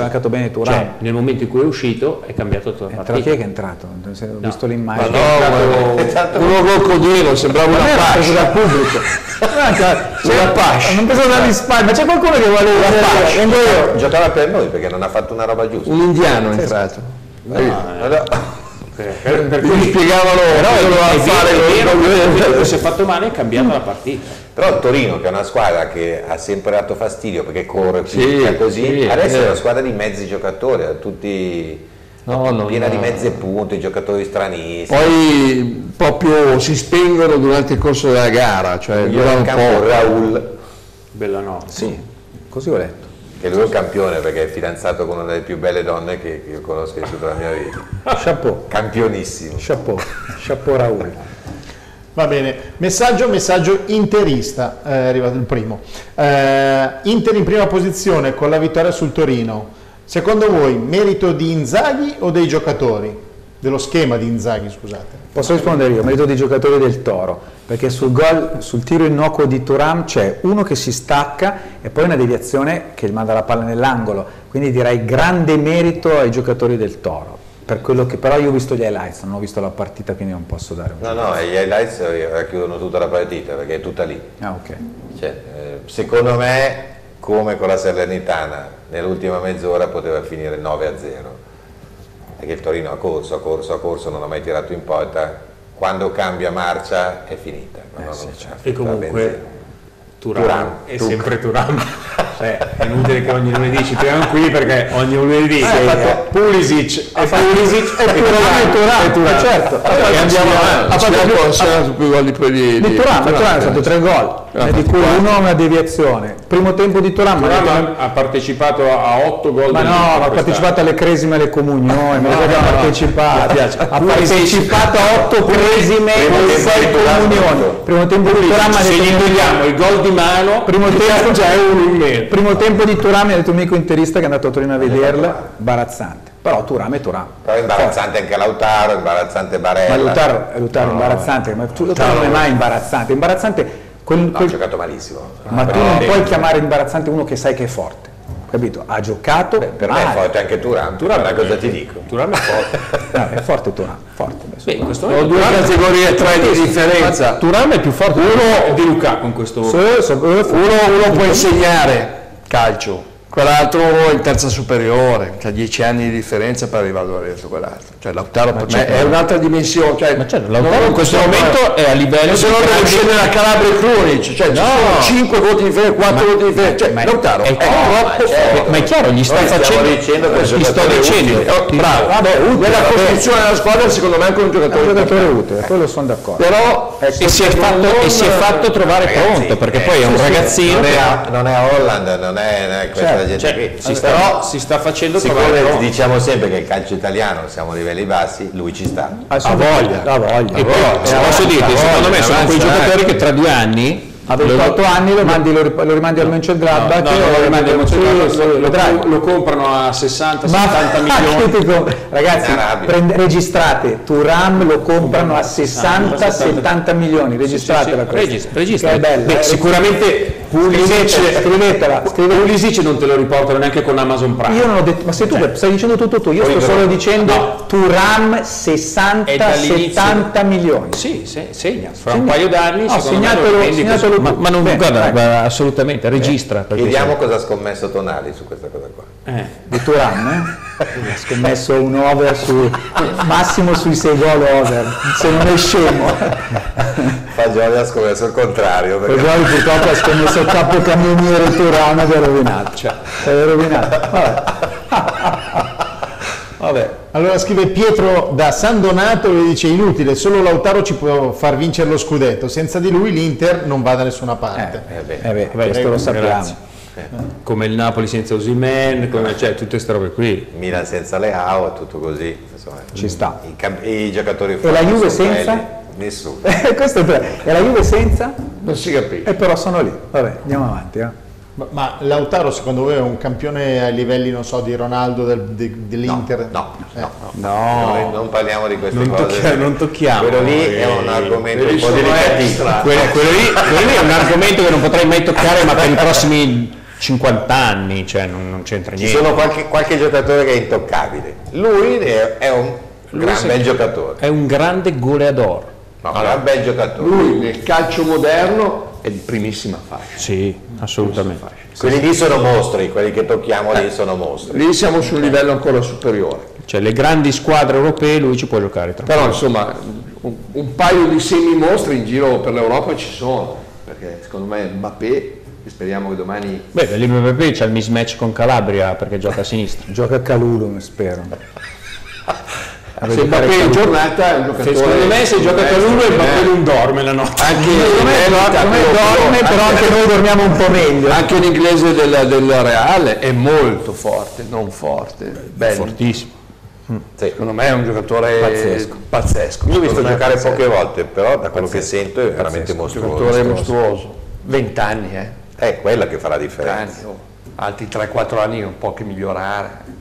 giocato bene Thuram. Cioè, nel momento in cui è uscito è cambiato tutta la partita. Tra chi è che è entrato? Ho no. visto l'immagine. Ma no, è stato uno coccodino, sembrava una pascia. Dal pubblico. Una pascia. Non pensavo dagli spagni, ma c'è qualcuno che voleva la pascia. Giocava per noi perché non ha fatto una roba giusta. Un indiano è entrato. Per, per cui spiegavano però si è fatto male e è cambiata mm. la partita. Però Torino che è una squadra che ha sempre dato fastidio perché corre sì, così sì, adesso eh. è una squadra di mezzi giocatori tutti no, no, piena no. di mezze punte, giocatori stranissimi, poi proprio si spengono durante il corso della gara, cioè durano un po'. Raul Bellanova sì, così ho letto che lui è un campione perché è fidanzato con una delle più belle donne che, che io conosco in tutta la mia vita. Chapeau. Campionissimo. Chapeau. Chapeau Raul. Va bene, messaggio, messaggio interista, eh, è arrivato il primo. Eh, Inter in prima posizione con la vittoria sul Torino. Secondo voi merito di Inzaghi o dei giocatori? Dello schema di Inzaghi, scusate. Posso rispondere io, merito dei giocatori del Toro, perché sul gol, sul tiro innocuo di Thuram c'è uno che si stacca e poi una deviazione che manda la palla nell'angolo, quindi direi grande merito ai giocatori del Toro, per quello che però io ho visto gli highlights, non ho visto la partita quindi non posso dare un no no, gli highlights racchiudono tutta la partita perché è tutta lì. Ah ok. Cioè, secondo me come con la Salernitana nell'ultima mezz'ora poteva finire nove a zero. Che il Torino ha corso, ha corso, ha corso, non ha mai tirato in porta, quando cambia marcia è finita. Eh no, sì, non c'è. E comunque Thuram è sempre Thuram. eh, è inutile che ogni lunedì ci troviamo qui, perché ogni lunedì eh, sei fatto Pulisic e Pulisic e Thuram, certo, ha fatto più gol di Thuram, ha fatto tre gol, di cui uno è una deviazione. Primo tempo di Thuram, ha partecipato a otto gol, ma no, ha partecipato alle cresime e alle comunioni, mi abbiamo partecipato, ha partecipato a otto cresime e sei comunioni. Primo tempo di Thuram, se gli indoviamo il gol di mano, primo tempo già è uno in meno. Primo tempo di Thuram, ha detto un amico interista che è andato a Torino a vederla, imbarazzante. Però Thuram è Thuram. Però è imbarazzante anche Lautaro, imbarazzante Barella. Ma Lautaro è imbarazzante, ma Lautaro non è mai imbarazzante, imbarazzante. Quel, quel... ha giocato malissimo, ma tu non puoi chiamare imbarazzante uno che sai che è forte, capito? Ha giocato. Beh, per male. Me è forte anche Thuram. Thuram, ma cosa ti dico? Thuram è forte. No, è forte Thuram, forte. Beh, in questo momento ho due categorie tra di differenza. Thuram è più forte uno di Lukaku in questo momento. Sì, uno, uno può insegnare calcio, quell'altro in terza superiore, c'ha dieci anni di differenza per arrivare a questo, quell'altro, cioè Lautaro ma certo, è un'altra dimensione, cioè, ma certo, Lautaro in questo momento è a livello, se no deve scendere a Calabria e Clunic, cioè no, cinque voti di differenza, quattro voti di differenza, cioè Lautaro è, è troppo forte, certo. Ma è chiaro, gli sta facendo, dicendo che gli sto dicendo utile. Bravo, vabbè, utile, la costruzione della squadra secondo me è anche un giocatore, un giocatore utile, quello sono d'accordo, però e si è fatto trovare pronto, perché poi è un ragazzino, non è Holland, non è questa. Cioè, si sta, però si sta facendo, siccome diciamo sempre che il calcio italiano siamo a livelli bassi, lui ci sta, ha voglia, ha voglia, e poi se posso dirti, secondo me sono quei giocatori che tra due anni, a ventotto anni lo, mandi, lo, lo rimandi al Mönchengladbach, no, no, no, lo rimandi al Mönchengladbach, lo, lo comprano a sessanta settanta milioni, dico, ragazzi, prende, registrate Thuram, lo comprano a sessanta settanta milioni, registratela, sì, sì, sì, bella. Sicuramente Pulisic non te lo riportano neanche con Amazon Prime. Io non ho detto, ma se tu eh. stai dicendo tutto tu, io poi sto però, solo dicendo no. Thuram sessanta settanta milioni. Sì, se, segna, fra segna. Un paio d'anni, no, segnatelo, segnatelo tu. Ma, ma non beh, guarda, guarda, assolutamente, registra. Vediamo sei. cosa ha scommesso Tonali su questa cosa qua. Eh. Di Thuram, eh? Ha scommesso un over su, massimo sui sei gol over, se non è scemo. Fagioli ha scommesso il contrario, perché Fagioli purtroppo ha scommesso il capo camioniere Turano che è rovinato, cioè, è rovinato. Vabbè. Vabbè. Allora scrive Pietro da San Donato e dice inutile, solo Lautaro ci può far vincere lo scudetto, senza di lui l'Inter non va da nessuna parte. Eh, eh beh, eh beh, questo prego, lo sappiamo. Grazie. Come il Napoli senza Osimhen, come, cioè tutte queste robe qui, Milan senza Leao, tutto così, insomma, ci sta. I, camp- i giocatori e la Juve senza? Belli. Nessuno. Questo è tre. E la Juve senza? Non si capisce. E però sono lì. Vabbè, andiamo avanti. Eh. Ma, ma Lautaro secondo voi è un campione ai livelli, non so, di Ronaldo, del, di, dell'Inter? No, no, eh. no, no. no, non parliamo di queste non cose. Tocchiamo, non tocchiamo. Quello lì eh, è un argomento un po' delicatissimo. Quello, quello, quello lì è un argomento che non potrei mai toccare, ma per i prossimi cinquanta anni, cioè non, non c'entra niente. Ci sono qualche, qualche giocatore che è intoccabile. Lui è, è un Lui gran bel giocatore. È un grande goleador. No, allora, un bel giocatore. Lui nel calcio moderno è di primissima fascia. Sì, assolutamente. Fascia. Quelli lì sono mostri, quelli che tocchiamo eh. lì sono mostri. Lì siamo su un livello ancora superiore. Cioè le grandi squadre europee lui ci può giocare. Però insomma un, un paio di semi mostri in giro per l'Europa ci sono, perché secondo me Mbappé, speriamo che domani... Beh, per Mbappé c'è il mismatch con Calabria perché gioca a sinistra. Gioca a Calulu, spero. Se Mbappé in giornata è un giocatore, secondo me se gioca per uno e Mbappé non dorme la notte, anche secondo me dorme, però anche noi dormiamo un po' meglio. Anche l'inglese del, del Real è molto forte, non forte, bello. Fortissimo. Mm. Sì. Secondo me è un giocatore pazzesco. pazzesco. Io ho visto giocare pazzesco. poche volte, però da quello pazzesco. che sento è veramente mostruoso. Un giocatore mostruoso. venti anni, eh? È quella che fa la differenza. Altri tre quattro anni un po' che migliorare.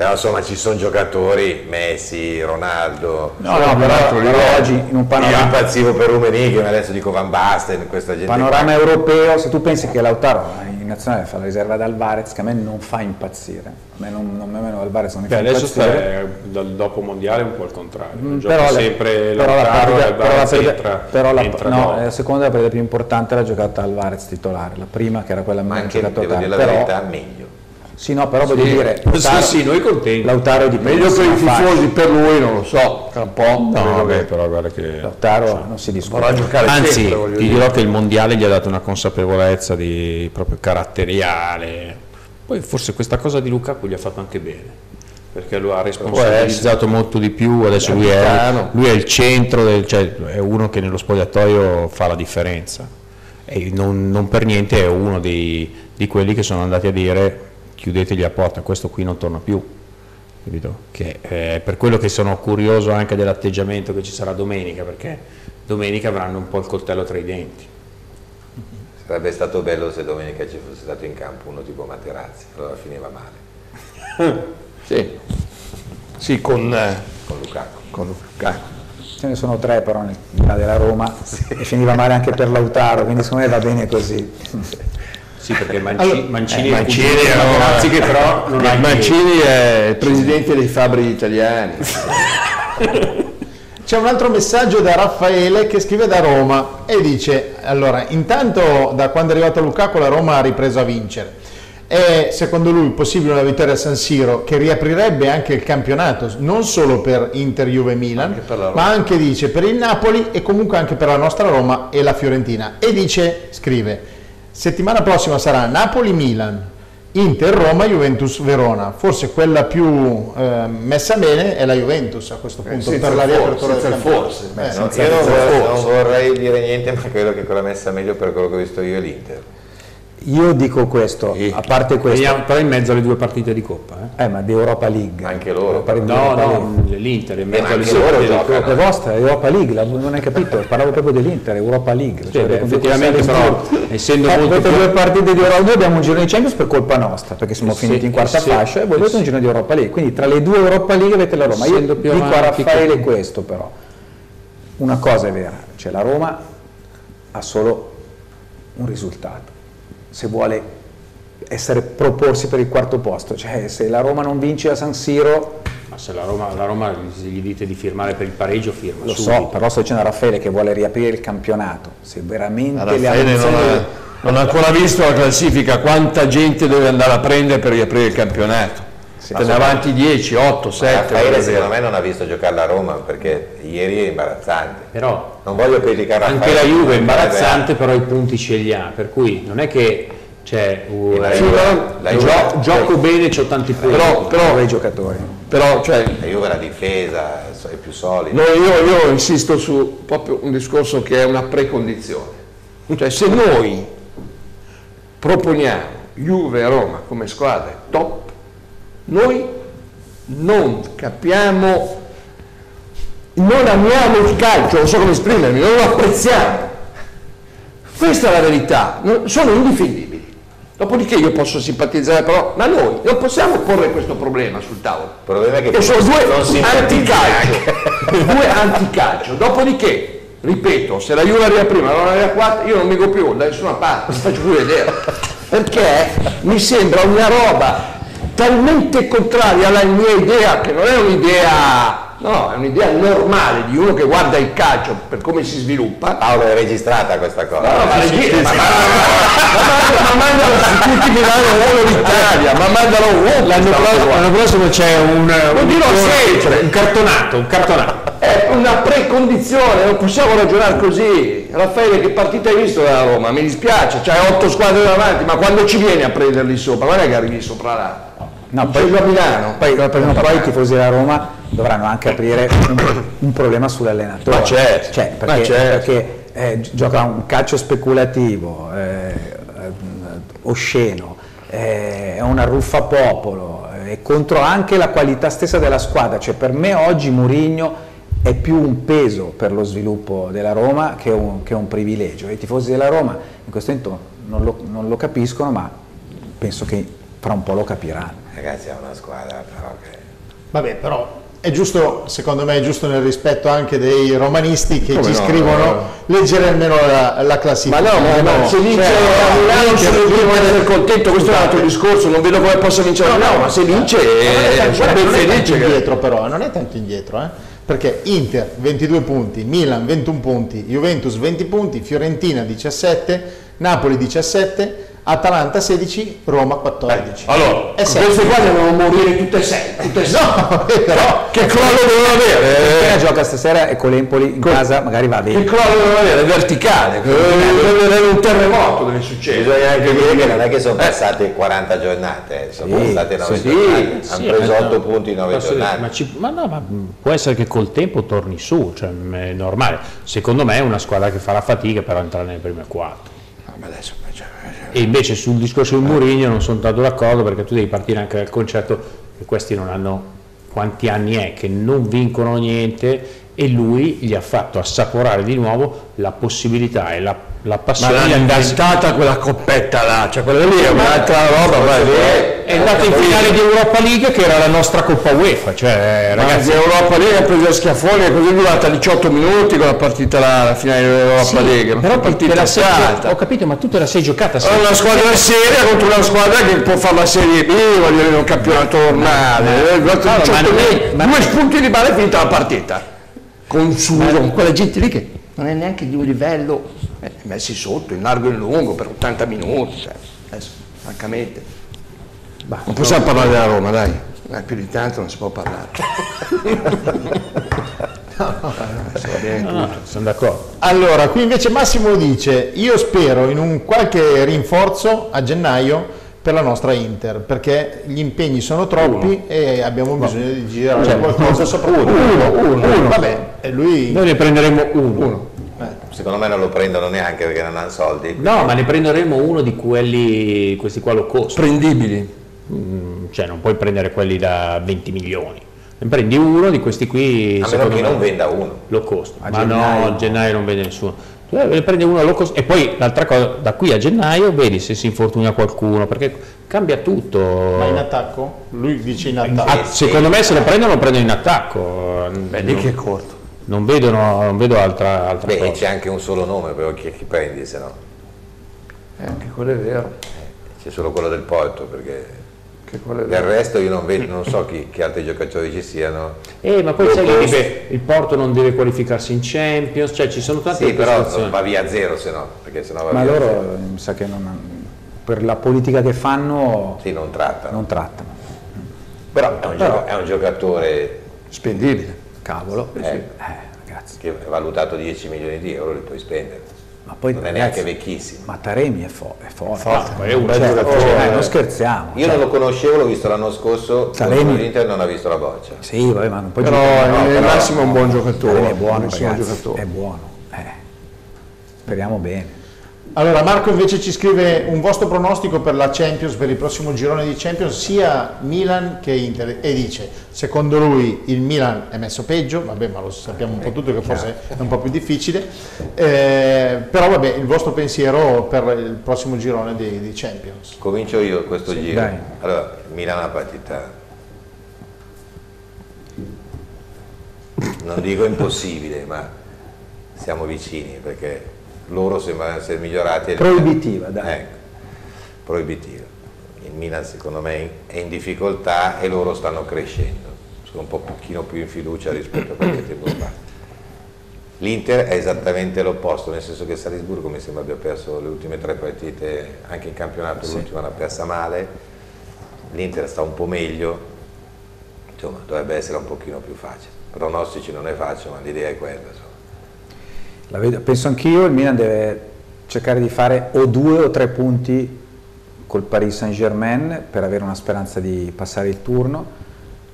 Però insomma ci sono giocatori, Messi, Ronaldo, no, no, però, però oggi in un panorama, io impazzivo per Rummenigge, adesso dico Van Basten, questa gente, panorama qua europeo, se tu pensi che Lautaro in nazionale fa la riserva ad Alvarez, che a me non fa impazzire, a me non, non meno Alvarez non mi fa adesso impazzire, adesso dopo mondiale è un po' il contrario, mm, gioca però sempre però Lautaro la partita, Alvarez però la, entra, però la, entra no, no. La seconda la partita più importante l'ha giocata Alvarez titolare, la prima che era quella, ma anche devo dire la verità, meglio. Sì, no, però voglio sì. dire, Lautaro, sì, sì, noi contenti. Lautaro di meglio per i tifosi, per lui non lo so, tra un po'. No, vabbè, però guarda che Lautaro cioè, non si discute. Vorrà giocare Anzi, sempre, ti dirò che il mondiale gli ha dato una consapevolezza di proprio caratteriale. Poi forse questa cosa di Lukaku gli ha fatto anche bene, perché lo ha responsabilizzato molto di più. Adesso lui è, lui è il centro, del, cioè è uno che nello spogliatoio fa la differenza. E non, non per niente è uno dei, di quelli che sono andati a dire: chiudetegli la porta, questo qui non torna più, capito? Che, eh, per quello che sono curioso anche dell'atteggiamento che ci sarà domenica, perché domenica avranno un po' il coltello tra i denti. Sarebbe stato bello se domenica ci fosse stato in campo uno tipo Materazzi, allora finiva male. Sì, sì, con, eh, con Lukaku. Con Lukaku. Ce ne sono tre però nella della Roma, sì. E finiva male anche per Lautaro, quindi secondo me va bene così. Sì, perché Mancini, allora, Mancini, eh, Mancini è un Materazzi che però non ha Mancini che... è il presidente dei fabbri italiani. C'è un altro messaggio da Raffaele che scrive da Roma e dice: allora, intanto da quando è arrivato Lukaku la Roma ha ripreso a vincere. È secondo lui possibile una vittoria a San Siro che riaprirebbe anche il campionato, non solo per Inter, Juve, Milan, anche ma anche, dice, per il Napoli e comunque anche per la nostra Roma e la Fiorentina. E dice, scrive: settimana prossima sarà Napoli-Milan, Inter-Roma, Juventus-Verona. Forse quella più eh, messa bene è la Juventus a questo punto, eh, per la riapertura del forse. Beh, eh, no, io non vorrei, non vorrei dire niente, ma credo che quella messa meglio, per quello che ho visto io, è l'Inter. Io dico questo, e a parte questo, però in mezzo alle due partite di Coppa, eh, eh ma di Europa League. Anche loro. No, no, l'Inter in mezzo alle due partite di Coppa. La vostra Europa League, non hai capito, parlavo proprio dell'Inter, Europa League. Sì, cioè, beh, effettivamente però, essendo eh, molto... Avete due partite di Europa, noi abbiamo un girone di Champions per colpa nostra, perché siamo sì, finiti in quarta sì, fascia, e voi avete sì. un girone di Europa League, quindi tra le due Europa League avete la Roma. Io dico a Raffaele questo però, una cosa è vera, cioè la Roma ha solo un risultato. Se vuole essere, proporsi per il quarto posto, cioè se la Roma non vince a San Siro, ma se la Roma, la Roma gli dite di firmare per il pareggio, firma lo subito. So, però sto dicendo a Raffaele che vuole riaprire il campionato, se veramente Raffaele non ha, non ha ancora visto la classifica, quanta gente deve andare a prendere per riaprire il campionato. Sì, se ne avanti dieci, otto, sette. Raffaele secondo me non ha visto giocare la Roma, perché ieri è imbarazzante. Però non voglio criticare anche Raffaele, la Juve è imbarazzante, però i punti ce li ha, per cui non è che c'è uh, la Juve, la Juve, gio gioco poi, bene, c'ho tanti punti, però, però i giocatori, però cioè, la Juve, la difesa è più solida. No, io, io insisto su proprio un discorso che è una precondizione, cioè se noi proponiamo Juve e Roma come squadre top, noi non capiamo, non amiamo il calcio, non so come esprimermi, non lo apprezziamo. Questa è la verità, sono indifendibili. Dopodiché io posso simpatizzare, però, ma noi non possiamo porre questo problema sul tavolo. Il problema è che, che sono due anticalcio, due anticalcio. Dopodiché, ripeto, se la Juve arriva prima, la arriva quarta, io non mi go più da nessuna parte, mi faccio più vedere. Perché mi sembra una roba talmente contraria alla mia idea, che non è un'idea, no, è un'idea normale di uno che guarda il calcio per come si sviluppa. Paolo, è registrata questa cosa. No, no, ma mandalo su tutti Milano o l'Italia, ma mandalo l'anno prossimo, c'è un un cartonato, un cartonato. È una precondizione, non possiamo ragionare così. Raffaele, che partita hai visto della Roma? Mi dispiace, c'hai otto squadre davanti, ma quando ci vieni a prenderli sopra? Guarda che arrivi sopra là. No, poi, a Milano. Poi, poi, poi, poi i tifosi della Roma dovranno anche aprire un, un problema sull'allenatore. Ma certo, cioè, perché, ma certo. perché eh, gioca un calcio speculativo, eh, osceno, eh, è una ruffa popolo, è eh, contro anche la qualità stessa della squadra. Cioè, per me oggi Mourinho è più un peso per lo sviluppo della Roma che un, che un privilegio. I tifosi della Roma in questo momento non lo, non lo capiscono, ma penso che fra un po' lo capiranno. Ragazzi, è una squadra però che... Vabbè, però è giusto, secondo me è giusto nel rispetto anche dei romanisti che Come ci no, scrivono no, no. leggere almeno la, la classifica. Ma no, ma no, no. se vince cioè, a Milano se non devo essere contento, questo è un altro discorso, non vedo come possa vincere. No, no, ma se vince è, è ben felice. Indietro però, non è tanto indietro, eh. Perché Inter ventidue punti, Milan ventuno punti, Juventus venti punti, Fiorentina diciassette, Napoli diciassette, Atalanta sedici, Roma quattordici. Beh, allora, queste qua devono morire tutte e sei, tutte e sei. No, però che crollo devono avere? La gioca stasera e con l'Empoli in Co casa magari va bene. Che crollo devono avere? Verticale, deve eh, un terremoto deve succedere. Anche dire che non è che sono passate eh. quaranta giornate, sono sì, passate nove sì, giornate, sì, hanno sì, preso otto no, punti in nove giornate. Dire, ma, ci, ma no, ma può essere che col tempo torni su, cioè è normale. Secondo me è una squadra che farà fatica per entrare nelle prime quattro. No, ma adesso e invece sul discorso di Mourinho non sono tanto d'accordo, perché tu devi partire anche dal concetto che questi non hanno quanti anni è che non vincono niente, e lui gli ha fatto assaporare di nuovo la possibilità e la, la passione. Ma è andata quella coppetta là, cioè quella lì è un'altra roba, ma è, è andata in finale di Europa League che era la nostra Coppa UEFA, cioè ragazzi, Europa League ha preso schiaffone, così è durata diciotto minuti con la partita là, la finale dell'Europa sì, League, però la partita sei, ho capito, ma tu te la sei giocata è una squadra seria contro una squadra che può fare la Serie B, voglio dire un campionato normale, due spunti di bala è finita la partita. Consumo, con quella gente lì che non è neanche di un livello, eh, messi sotto in largo e in lungo per ottanta minuti, cioè, adesso, francamente. Bah, non possiamo però... parlare della Roma, dai, eh, più di tanto non si può parlare. no, no, no, no, no, sono d'accordo. Allora, qui invece Massimo dice, io spero in un qualche rinforzo a gennaio per la nostra Inter, perché gli impegni sono troppi uno. E abbiamo bisogno no. di girare cioè, qualcosa sopra uno, uno, uno, uno, uno. Vabbè, e lui... noi ne prenderemo uno, uno. Eh. Secondo me non lo prendono neanche perché non hanno soldi, quindi... no, ma ne prenderemo uno di quelli, questi qua lo costano prendibili, mm, cioè non puoi prendere quelli da venti milioni, ne prendi uno di questi qui, a meno che non venda uno lo costa, ma gennaio. No, a gennaio non vende nessuno. Le prende uno low cost. E poi l'altra cosa, da qui a gennaio vedi se si infortuna qualcuno, perché cambia tutto. Ma in attacco? Lui dice in attacco. Ah, secondo me se lo prendono lo prendono in attacco. Beh, lì che è corto. Non vedo, no, non vedo altra, altra Beh, cosa. Beh, c'è anche un solo nome però chi, chi prendi, se no. Eh, anche quello è vero. C'è solo quello del Porto, perché... del resto io non vedo, non so chi, chi altri giocatori ci siano. Eh, ma poi sai che dice, il Porto non deve qualificarsi in Champions, cioè ci sono tante sì, però va via a zero se no, perché se no va ma via loro a zero. Mi sa che non, per la politica che fanno sì, non trattano, non trattano. Però, è un, però è un giocatore spendibile, cavolo, eh, sì. eh, ragazzi. Che è valutato dieci milioni di euro, li puoi spendere. Ma poi non è neanche vecchissimo. Ma Taremi è, fo è forte. È forte. No, è un bel cioè, giocatore. Eh, non scherziamo. Io cioè. non lo conoscevo, l'ho visto l'anno scorso. Taremi l'Inter non ha visto la boccia. Sì, vabbè, ma non puoi però, no, però Massimo è un buon giocatore. È buono, ragazzi, giocatore. È buono. Eh. Speriamo bene. Allora Marco invece ci scrive un vostro pronostico per la Champions, per il prossimo girone di Champions, sia Milan che Inter, e dice secondo lui il Milan è messo peggio, vabbè ma lo sappiamo un po' tutto che forse è un po' più difficile, eh, però vabbè il vostro pensiero per il prossimo girone di, di Champions. Comincio io questo sì, giro, dai. Allora Milan è una partita, non dico impossibile ma siamo vicini perché... loro sembrano essere migliorati. Proibitiva, dai. Ecco, proibitiva. Il Milan secondo me è in difficoltà e loro stanno crescendo. Sono un po' pochino più in fiducia rispetto a qualche tempo fa. L'Inter è esattamente l'opposto, nel senso che Salisburgo mi sembra abbia perso le ultime tre partite, anche in campionato sì. L'ultima l'ha persa male. L'Inter sta un po' meglio. Insomma, dovrebbe essere un pochino più facile. Pronostici non ne faccio, ma l'idea è quella, insomma. La vedo, penso anch'io, il Milan deve cercare di fare o due o tre punti col Paris Saint-Germain per avere una speranza di passare il turno,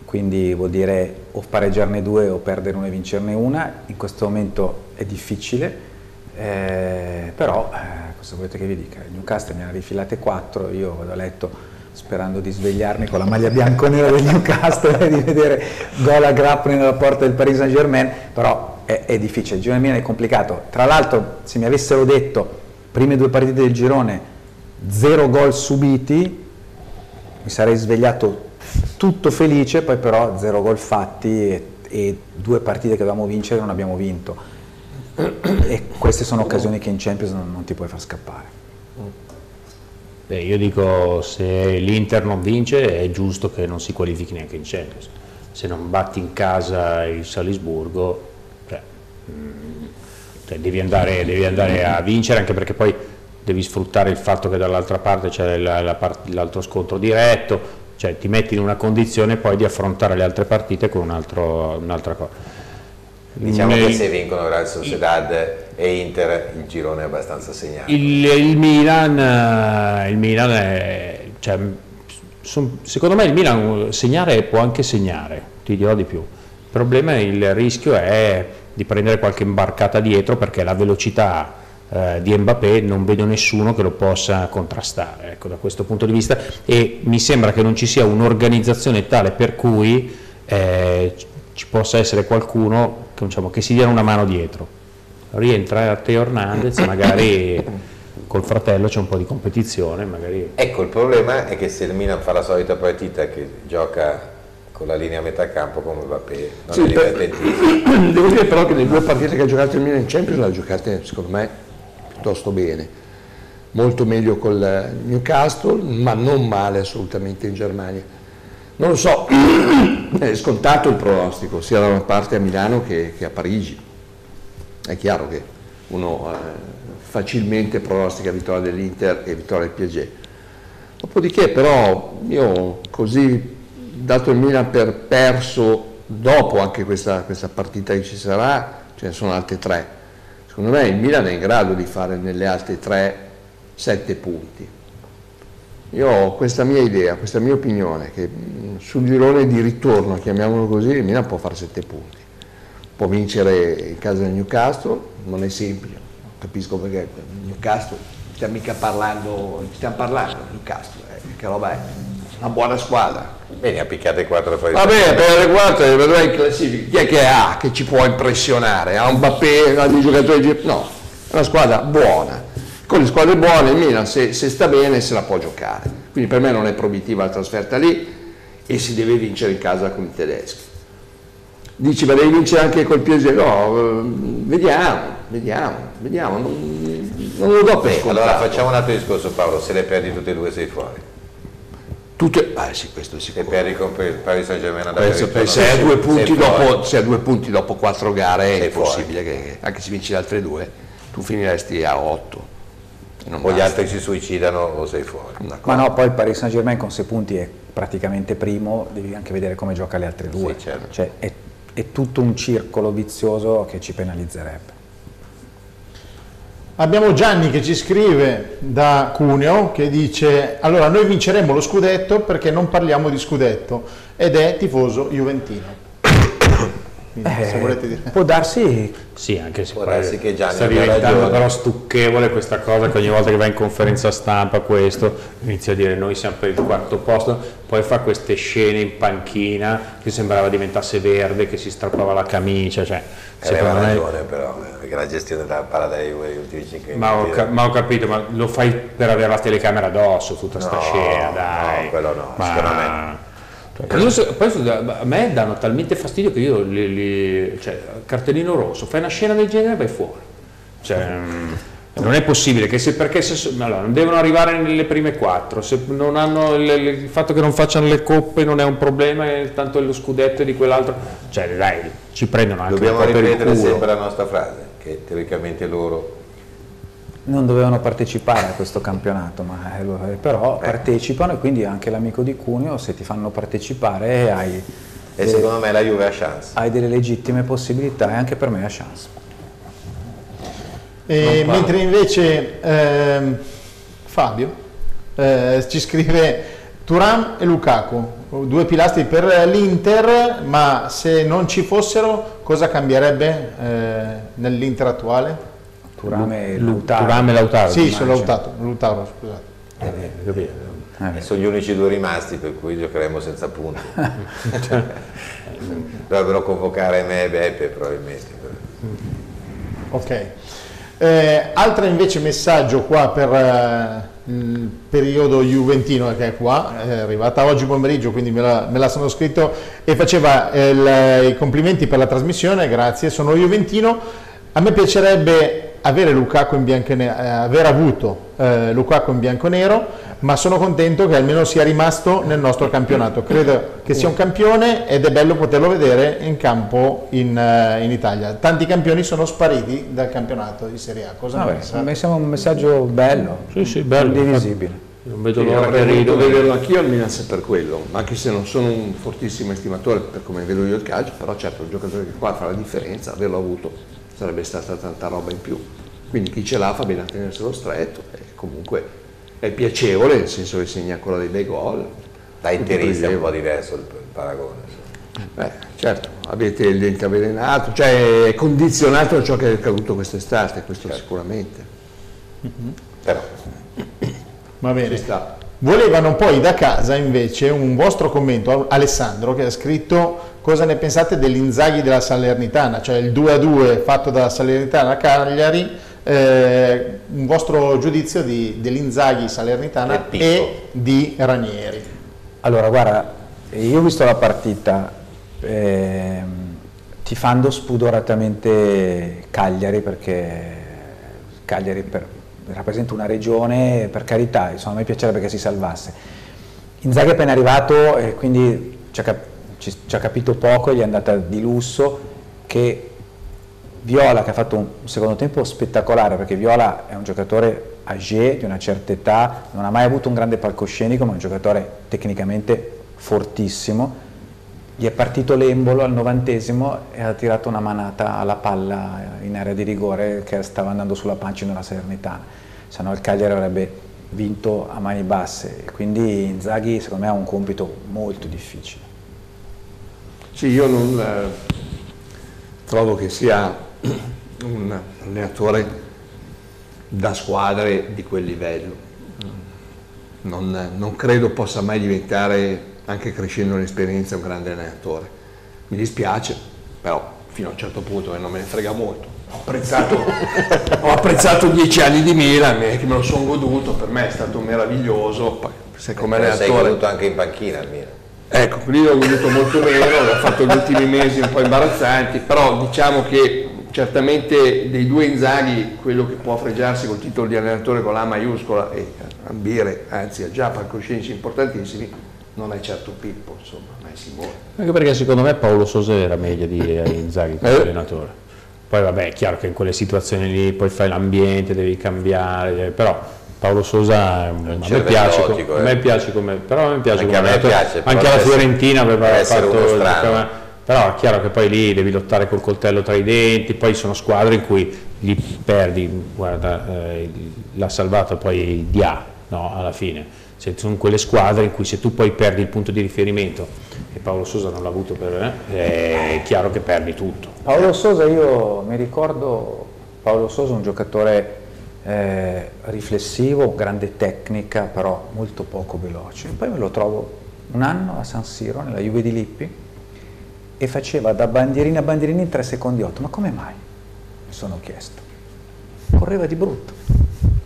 quindi vuol dire o pareggiarne due o perdere una e vincerne una, in questo momento è difficile, eh, però eh, cosa volete che vi dica, il Newcastle mi ha rifilate quattro, io vado a letto sperando di svegliarmi con la maglia bianconera del Newcastle e di vedere gol a grappoli nella porta del Paris Saint-Germain, però... È, è difficile, il girone Milan è complicato, tra l'altro se mi avessero detto prime due partite del girone zero gol subiti mi sarei svegliato tutto felice, poi però zero gol fatti e, e due partite che dovevamo vincere non abbiamo vinto e queste sono occasioni che in Champions non, non ti puoi far scappare. Beh, io dico se l'Inter non vince è giusto che non si qualifichi neanche in Champions, se non batti in casa il Salisburgo cioè devi andare, devi andare a vincere, anche perché poi devi sfruttare il fatto che dall'altra parte c'è l'altro scontro diretto, cioè ti metti in una condizione poi di affrontare le altre partite con un altro, un'altra cosa. Diciamo Nei, che se vincono Real Sociedad e Inter il girone è abbastanza segnato. Il, il Milan, il Milan è, cioè, son, secondo me il Milan segnare può anche segnare, ti dirò di più. Il problema è il rischio è di prendere qualche imbarcata dietro, perché la velocità eh, di Mbappé non vedo nessuno che lo possa contrastare, ecco, da questo punto di vista, e mi sembra che non ci sia un'organizzazione tale per cui eh, ci possa essere qualcuno che, diciamo, che si diano una mano dietro. Rientra a Teo Hernandez, magari col fratello c'è un po' di competizione, magari... Ecco, il problema è che se il Milan fa la solita partita che gioca con la linea a metà campo come Mbappé, non sì, è divertentissimo. Devo dire però che le due partite che ha giocato il Milan in Champions le ha giocate secondo me piuttosto bene, molto meglio col Newcastle, ma non male assolutamente in Germania. Non lo so, è scontato il pronostico sia da una parte a Milano che, che a Parigi. È chiaro che uno eh, facilmente pronostica vittoria dell'Inter e vittoria del Piaget. Dopodiché però io così, dato il Milan per perso dopo anche questa, questa partita che ci sarà, ce ne sono altre tre. Secondo me il Milan è in grado di fare nelle altre tre sette punti. Io ho questa mia idea, questa mia opinione, che sul girone di ritorno, chiamiamolo così, il Milan può fare sette punti. Può vincere in casa del Newcastle, non è semplice, capisco perché Newcastle, stiamo mica parlando, stiamo parlando Newcastle, eh, che roba è, una buona squadra. Bene, a piccate quattro fuori. Va bene, per le quattro, vedrai in classifica, chi è che ha, che ci può impressionare? Ha un Mbappé, ha dei giocatori di... No, è una squadra buona. Con le squadre buone il Milan se, se sta bene se la può giocare, quindi per me non è proibitiva la trasferta lì e si deve vincere in casa con i tedeschi. Dici ma devi vincere anche col P S G? No, vediamo, vediamo, vediamo, non, non lo do per scontato. Allora facciamo un altro discorso, Paolo, se le perdi tutte e due sei fuori. Tutte, ah sì, questo è sicuro. E perdi con Paris Saint-Germain da Parigi. Se hai due punti dopo, se hai due punti dopo quattro gare è impossibile che anche se vinci le altre due tu finiresti a otto. Non o basta. Gli altri si suicidano o sei fuori. Ma no, poi il Paris Saint-Germain con sei punti è praticamente primo, devi anche vedere come gioca le altre due. Sì, certo. Cioè, è, è tutto un circolo vizioso che ci penalizzerebbe. Abbiamo Gianni che ci scrive da Cuneo, che dice: allora noi vinceremo lo scudetto perché non parliamo di scudetto, ed è tifoso juventino. Quindi, eh, se volete dire. Può darsi, sì, anche se può darsi che Gianni sta diventando però stucchevole questa cosa che ogni volta che va in conferenza stampa questo inizia a dire noi siamo per il quarto posto, poi fa queste scene in panchina che sembrava diventasse verde, che si strappava la camicia, cioè, aveva ragione me... però perché la gestione della palla degli ultimi cinque ma, ma ho capito, ma lo fai per avere la telecamera addosso tutta sta no, scena dai no, quello no, ma... sicuramente So, poi a me danno talmente fastidio che io li, li, cioè, cartellino rosso, fai una scena del genere vai fuori, cioè, non è possibile che se perché se, allora, non devono arrivare nelle prime quattro, se non hanno le, le, il fatto che non facciano le coppe non è un problema, è tanto lo scudetto di quell'altro, cioè dai ci prendono anche dobbiamo un po' ripetere per il culo. Sempre la nostra frase che teoricamente loro non dovevano partecipare a questo campionato, ma eh, però partecipano e quindi anche l'amico di Cuneo, se ti fanno partecipare hai... E eh, secondo me la Juve ha chance. Hai delle legittime possibilità e anche per me ha chance. E mentre invece eh, Fabio eh, ci scrive Thuram e Lukaku, due pilastri per l'Inter, ma se non ci fossero cosa cambierebbe eh, nell'Inter attuale? Thuram e Lautaro. Lautaro. Sì, sono Lautaro, Lautaro scusate. Eh, eh, eh, eh, eh. Sono gli unici due rimasti per cui giocheremo senza punti. Cioè, dovrebbero convocare me e Beppe probabilmente. Ok. Eh, altro invece messaggio qua per eh, il periodo juventino che è qua, è arrivata oggi pomeriggio quindi me la, me la sono scritto e faceva eh, il, i complimenti per la trasmissione, grazie, sono juventino. A me piacerebbe avere Lukaku in bianco e nero, eh, aver avuto eh, Lukaku in bianco e nero, ma sono contento che almeno sia rimasto nel nostro campionato. Credo che sia un campione ed è bello poterlo vedere in campo in, in Italia. Tanti campioni sono spariti dal campionato di Serie A. Cosa ah beh, mi sembra un messaggio bello, sì, sì, bello, condivisibile. Non vedo l'ora che rido. Vederlo anch'io al Milan per quello, anche se non sono un fortissimo estimatore per come vedo io il calcio, però certo un giocatore che qua fa la differenza, averlo avuto sarebbe stata tanta roba in più. Quindi chi ce l'ha fa bene a tenerselo stretto, e comunque è piacevele, nel senso che segna ancora dei bei gol. Da interista è un po' diverso il paragone. Beh, certo, avete il dente avvelenato, cioè è condizionato a ciò che è accaduto quest'estate, questo certo. Sicuramente. Mm-hmm. Però... Va bene. Volevano poi da casa invece un vostro commento, Alessandro, che ha scritto: cosa ne pensate dell'Inzaghi della Salernitana, cioè il due a due fatto dalla Salernitana a Cagliari, eh, un vostro giudizio dell'Inzaghi Salernitana e di Ranieri. Allora guarda, io ho visto la partita eh, tifando spudoratamente Cagliari, perché Cagliari per rappresenta una regione, per carità, insomma, a me piacerebbe che si salvasse. Inzaghi è appena arrivato e quindi ci ha, cap ci, ci ha capito poco, gli è andata di lusso, che Viola, che ha fatto un secondo tempo spettacolare, perché Viola è un giocatore âgé, di una certa età, non ha mai avuto un grande palcoscenico, ma è un giocatore tecnicamente fortissimo. Gli è partito l'embolo al novantesimo e ha tirato una manata alla palla in area di rigore che stava andando sulla pancia della Salernitana, se no il Cagliari avrebbe vinto a mani basse. Quindi Inzaghi secondo me ha un compito molto difficile. Sì, io non eh, trovo che sia un allenatore da squadre di quel livello, non, non credo possa mai diventare, anche crescendo l'esperienza, un grande allenatore. Mi dispiace, però fino a un certo punto eh, non me ne frega molto. Ho apprezzato, ho apprezzato dieci anni di Milan, che me lo sono goduto, per me è stato meraviglioso. Se come allenatore... Sei goduto anche in panchina al Milan. Ecco, lì l'ho goduto molto meno, l'ho fatto gli ultimi mesi un po' imbarazzanti, però diciamo che certamente dei due Inzaghi, quello che può fregiarsi col titolo di allenatore con la maiuscola e ambire, anzi ha già palcoscenici importantissimi, non è certo Pippo, insomma, ma è Simone. Anche perché secondo me Paolo Sousa era meglio di Inzaghi come allenatore. Poi vabbè, è chiaro che in quelle situazioni lì poi fai l'ambiente, devi cambiare, però Paolo Sousa a me piace, logico, com, eh. a me piace come, però a me piace anche come a me piace, anche alla Fiorentina aveva fatto, però è chiaro che poi lì devi lottare col coltello tra i denti, poi sono squadre in cui li perdi, guarda, eh, l'ha salvato poi Dia, no, alla fine. Cioè, sono quelle squadre in cui se tu poi perdi il punto di riferimento, e Paolo Sousa non l'ha avuto per me, eh, è chiaro che perdi tutto. Paolo Sousa, io mi ricordo Paolo Sousa un giocatore eh, riflessivo, grande tecnica, però molto poco veloce. Poi me lo trovo un anno a San Siro nella Juve di Lippi e faceva da bandierina a bandierina in tre secondi e otto. Ma come mai? Mi sono chiesto. Correva di brutto.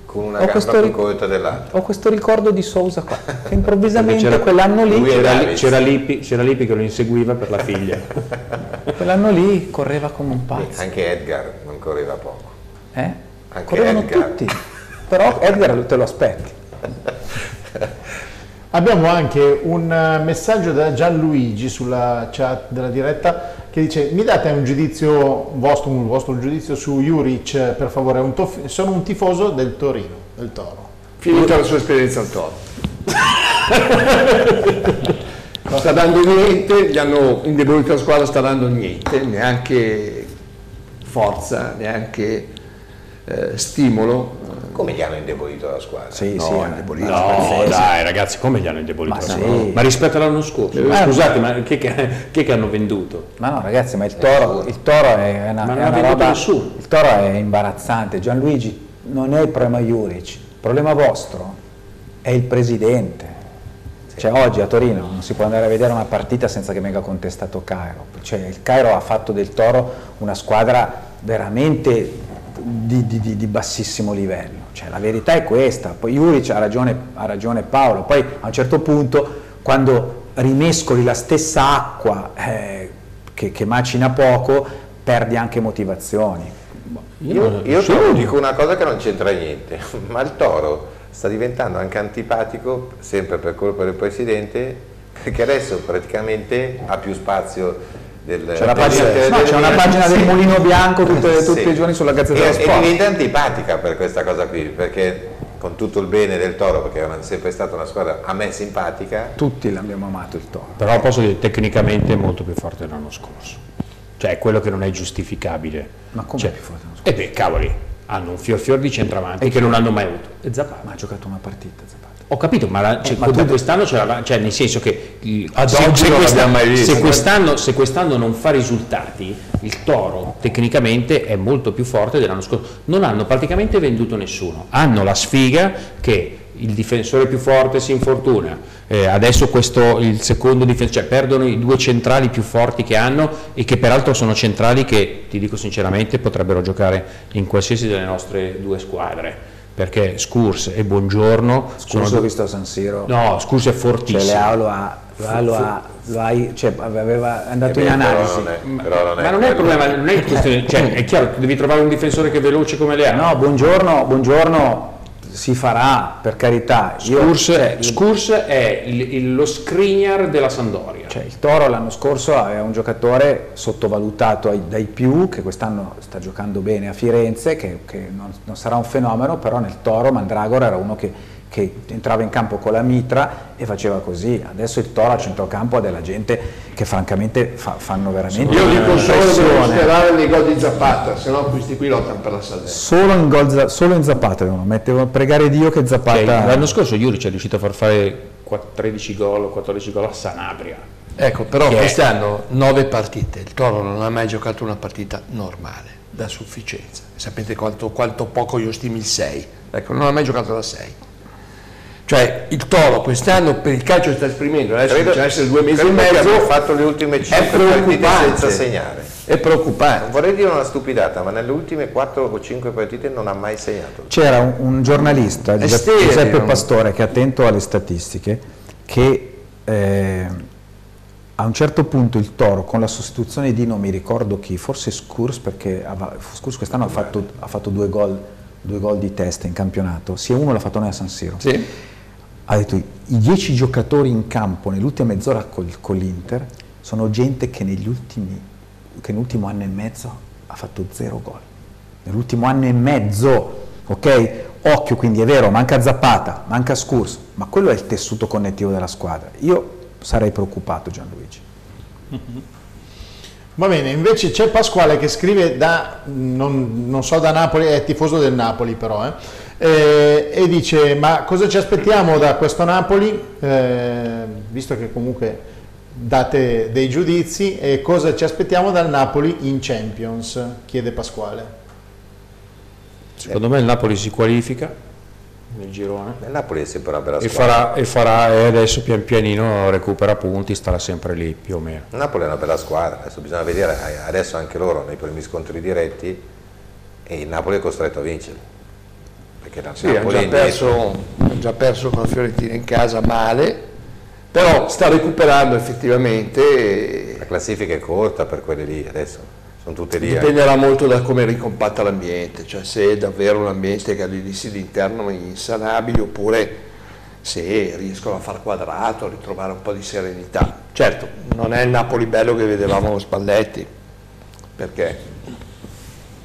Con una ho gamba più corta dell'altra. Ho questo ricordo di Sousa qua, che improvvisamente quell'anno lì c'era Lippi, Lippi che lo inseguiva per la figlia. Quell'anno lì correva come un pazzo. Anche Edgar non correva poco. Eh? Anche Correvano Edgar. Tutti, però Edgar te lo aspetti. Abbiamo anche un messaggio da Gianluigi sulla chat della diretta, che dice: mi date un giudizio vostro, un vostro giudizio su Juric, per favore, un sono un tifoso del Torino, del Toro. Finita la sua esperienza al Toro. Non sta dando niente, gli hanno indebolito la squadra, sta dando niente, neanche forza, neanche eh, stimolo. Come gli hanno indebolito la squadra? Sì, no, sì, indebolito. No, dai ragazzi, come gli hanno indebolito ma la squadra? Sì. Ma rispetto all'anno scorso, ma scusate, ma che, che, che hanno venduto? Ma no ragazzi, ma il Toro, il Toro è una, ma non è una roba, nessuno. Il Toro è imbarazzante. Gianluigi, non è il problema Juric, il problema vostro è il presidente. Sì. Cioè oggi a Torino non si può andare a vedere una partita senza che venga contestato Cairo. Cioè il Cairo ha fatto del Toro una squadra veramente... Di, di, di bassissimo livello, cioè la verità è questa. Poi Juric ha ragione, ha ragione Paolo, poi a un certo punto quando rimescoli la stessa acqua eh, che, che macina poco, perdi anche motivazioni. Io, io, io dico una cosa che non c'entra niente, ma il Toro sta diventando anche antipatico, sempre per colpa del presidente, perché adesso praticamente ha più spazio. C'è una pagina del, no, del, una pagina del sì. Mulino Bianco tutte, sì. tutti i giorni sulla Gazzetta dello Sport. E diventa antipatica per questa cosa qui, perché con tutto il bene del Toro, perché è sempre stata una squadra a me simpatica. Tutti l'abbiamo amato il Toro. Però posso dire, tecnicamente è molto più forte dell'anno scorso. Cioè è quello che non è giustificabile. Ma come cioè, è più forte dell'anno scorso? E beh, cavoli, hanno un fior fior di centravanti che non hanno mai avuto. E Zapata. Ma ha giocato una partita Zapata. Ho capito, ma, cioè, ma quest'anno c'era, cioè nel senso che se, se quest'anno quest'anno, se quest'anno non fa risultati, il Toro tecnicamente è molto più forte dell'anno scorso. Non hanno praticamente venduto nessuno, hanno la sfiga che il difensore più forte si infortuna, eh, adesso questo il secondo difensore, cioè perdono i due centrali più forti che hanno e che peraltro sono centrali che, ti dico sinceramente, potrebbero giocare in qualsiasi delle nostre due squadre. Perché Schuurs e Buongiorno. Schuurs l'ho visto a San Siro. No, Schuurs è fortissimo. Cioè Leao lo ha, lo ha, lo ha cioè, aveva andato in analisi. Ma non è il problema, non è questione, cioè, è chiaro, devi trovare un difensore che è veloce come Leao. No, Buongiorno, Buongiorno si farà, per carità. Schuurs è, Schuurs è il, il, lo Skriniar della Sampdoria. Cioè, il Toro l'anno scorso è un giocatore sottovalutato ai, dai più, che quest'anno sta giocando bene a Firenze, che, che non, non sarà un fenomeno, però nel Toro Mandragora era uno che, che entrava in campo con la mitra e faceva così. Adesso il Toro a centrocampo ha della gente che francamente fa, fanno veramente. Io dico solo devo sperare nei gol di Zapata, se no questi qui lottano per la salvezza. Solo in, gol, solo in Zapata devono mettere, pregare Dio che Zapata. Okay, l'anno scorso Juric è riuscito a far fare tredici gol o quattordici gol a Sanabria. Ecco, però quest'anno nove partite, il Toro non ha mai giocato una partita normale, da sufficienza. Sapete quanto, quanto poco io stimo il sei, ecco, non ha mai giocato da sei. Cioè il Toro quest'anno per il calcio sta esprimendo, adesso bisogna essere due mesi e mezzo, abbiamo fatto le ultime cinque partite senza segnare. È preoccupante. Non vorrei dire una stupidata, ma nelle ultime quattro o cinque partite non ha mai segnato. C'era un, un giornalista, Giuseppe Pastore, che è attento alle statistiche, che eh, a un certo punto il Toro con la sostituzione di non mi ricordo chi, forse Schuurs, perché Schuurs quest'anno ha fatto, ha fatto due gol, due gol di testa in campionato, sia uno l'ha fatto noi a San Siro. Sì. Ha detto, i dieci giocatori in campo nell'ultima mezz'ora col, con l'Inter sono gente che negli ultimi, che nell'ultimo anno e mezzo ha fatto zero gol. Nell'ultimo anno e mezzo, ok? Occhio, quindi è vero, manca Zapata, manca Schuurs, ma quello è il tessuto connettivo della squadra. Io sarei preoccupato, Gianluigi. Mm-hmm. Va bene, invece c'è Pasquale che scrive da, non, non so da Napoli, è tifoso del Napoli però, eh. Eh, e dice, ma cosa ci aspettiamo da questo Napoli, eh, visto che comunque date dei giudizi, e cosa ci aspettiamo dal Napoli in Champions, chiede Pasquale. Secondo me il Napoli si qualifica nel girone. Il Napoli è sempre una bella e squadra. Farà, e farà, e adesso pian pianino recupera punti, starà sempre lì più o meno. Il Napoli è una bella squadra, adesso bisogna vedere, adesso anche loro nei primi scontri diretti, e il Napoli è costretto a vincere. Perché sì, hanno già perso, già perso con la Fiorentina in casa male, però sta recuperando effettivamente. La classifica è corta per quelle lì, adesso sono tutte lì. Dipenderà eh. molto da come ricompatta l'ambiente, cioè se è davvero un ambiente che ha degli stili interno insanabili oppure se riescono a far quadrato, a ritrovare un po' di serenità. Certo, non è il Napoli bello che vedevamo con Spalletti, perché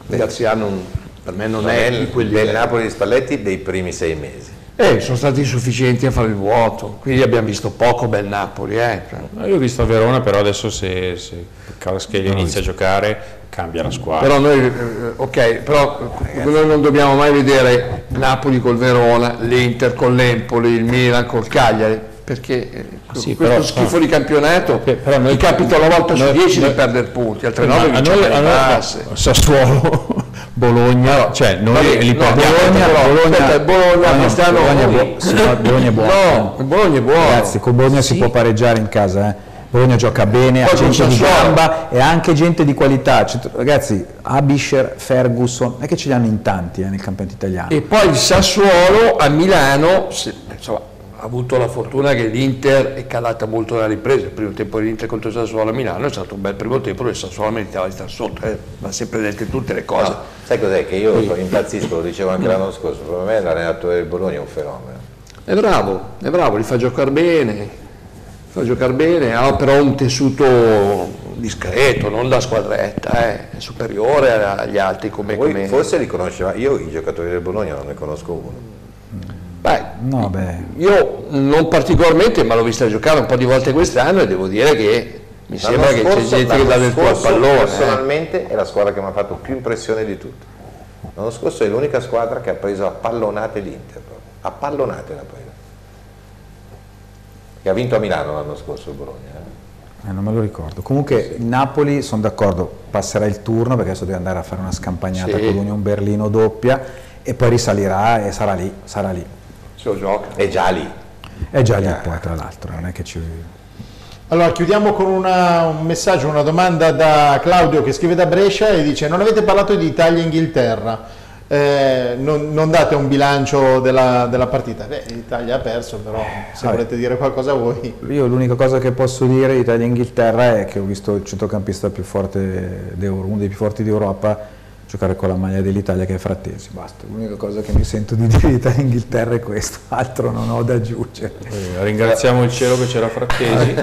Graziano non... Per me non, non è il del Napoli di Spalletti dei primi sei mesi. Eh, sono stati insufficienti a fare il vuoto, quindi abbiamo visto poco bel Napoli. Eh. No, io ho visto a Verona, però adesso se, se Cavaschelli inizia a giocare cambia la squadra. Però noi, ok, però Ragazzi. noi non dobbiamo mai vedere Napoli col Verona, l'Inter con l'Empoli, il Milan col Cagliari, perché sì, questo però, schifo però, di campionato però noi, mi capita una volta noi, su dieci di perdere punti, altre nove vinciamo le basse. Sassuolo... Bologna, cioè noi li portiamo Bologna, Bologna, Bologna è buono. No, Bologna è buono. Ragazzi, con Bologna sì. si può pareggiare in casa, eh. Bologna gioca bene, ha gente di gamba e anche gente di qualità. Cioè, ragazzi, Abisher, Ferguson, è che ce li hanno in tanti eh, nel campionato italiano. E poi il Sassuolo a Milano, se, insomma, avuto la fortuna che l'Inter è calata molto nella ripresa. Il primo tempo dell'Inter contro il Sassuolo a Milano è stato un bel primo tempo dove il Sassuolo meritava di star sotto, eh, ma sempre dette tutte le cose. No, sai cos'è? Che io sì. impazzisco, lo dicevo anche l'anno scorso, per me l'allenatore del Bologna è un fenomeno. È bravo, è bravo, li fa giocare bene. Fa giocare bene, ha però un tessuto discreto, non da squadretta, eh, è superiore agli altri. Come, come... Forse li conosceva, io i giocatori del Bologna non ne conosco uno. Beh, no, beh. Io non particolarmente, ma l'ho vista giocare un po' di volte quest'anno e devo dire che mi sembra che c'è gente che dà del tuo pallone. Personalmente eh. è la squadra che mi ha fatto più impressione di tutte. L'anno scorso è l'unica squadra che ha preso a pallonate l'Inter, a pallonate la presa. Che ha vinto a Milano l'anno scorso il Bologna. Eh? Eh, non me lo ricordo. Comunque sì. Napoli, sono d'accordo, passerà il turno perché adesso deve andare a fare una scampagnata sì. con l'Union Berlino doppia e poi risalirà e sarà lì, sarà lì. Se lo gioca. È già lì. È già lì eh. poi tra l'altro, non è che ci... Allora chiudiamo con una, un messaggio, una domanda da Claudio che scrive da Brescia e dice: non avete parlato di Italia e Inghilterra. Eh, non, non date un bilancio della, della partita. Beh, l'Italia ha perso, però se allora, volete dire qualcosa voi. Io l'unica cosa che posso dire di Italia e Inghilterra è che ho visto il centrocampista più forte d'Europa, uno dei più forti d'Europa, giocare con la maglia dell'Italia che è Frattesi. Basta, l'unica cosa che mi sento di dire di Italia e Inghilterra è questo, altro non ho da aggiungere. Eh, ringraziamo il cielo che c'era Frattesi.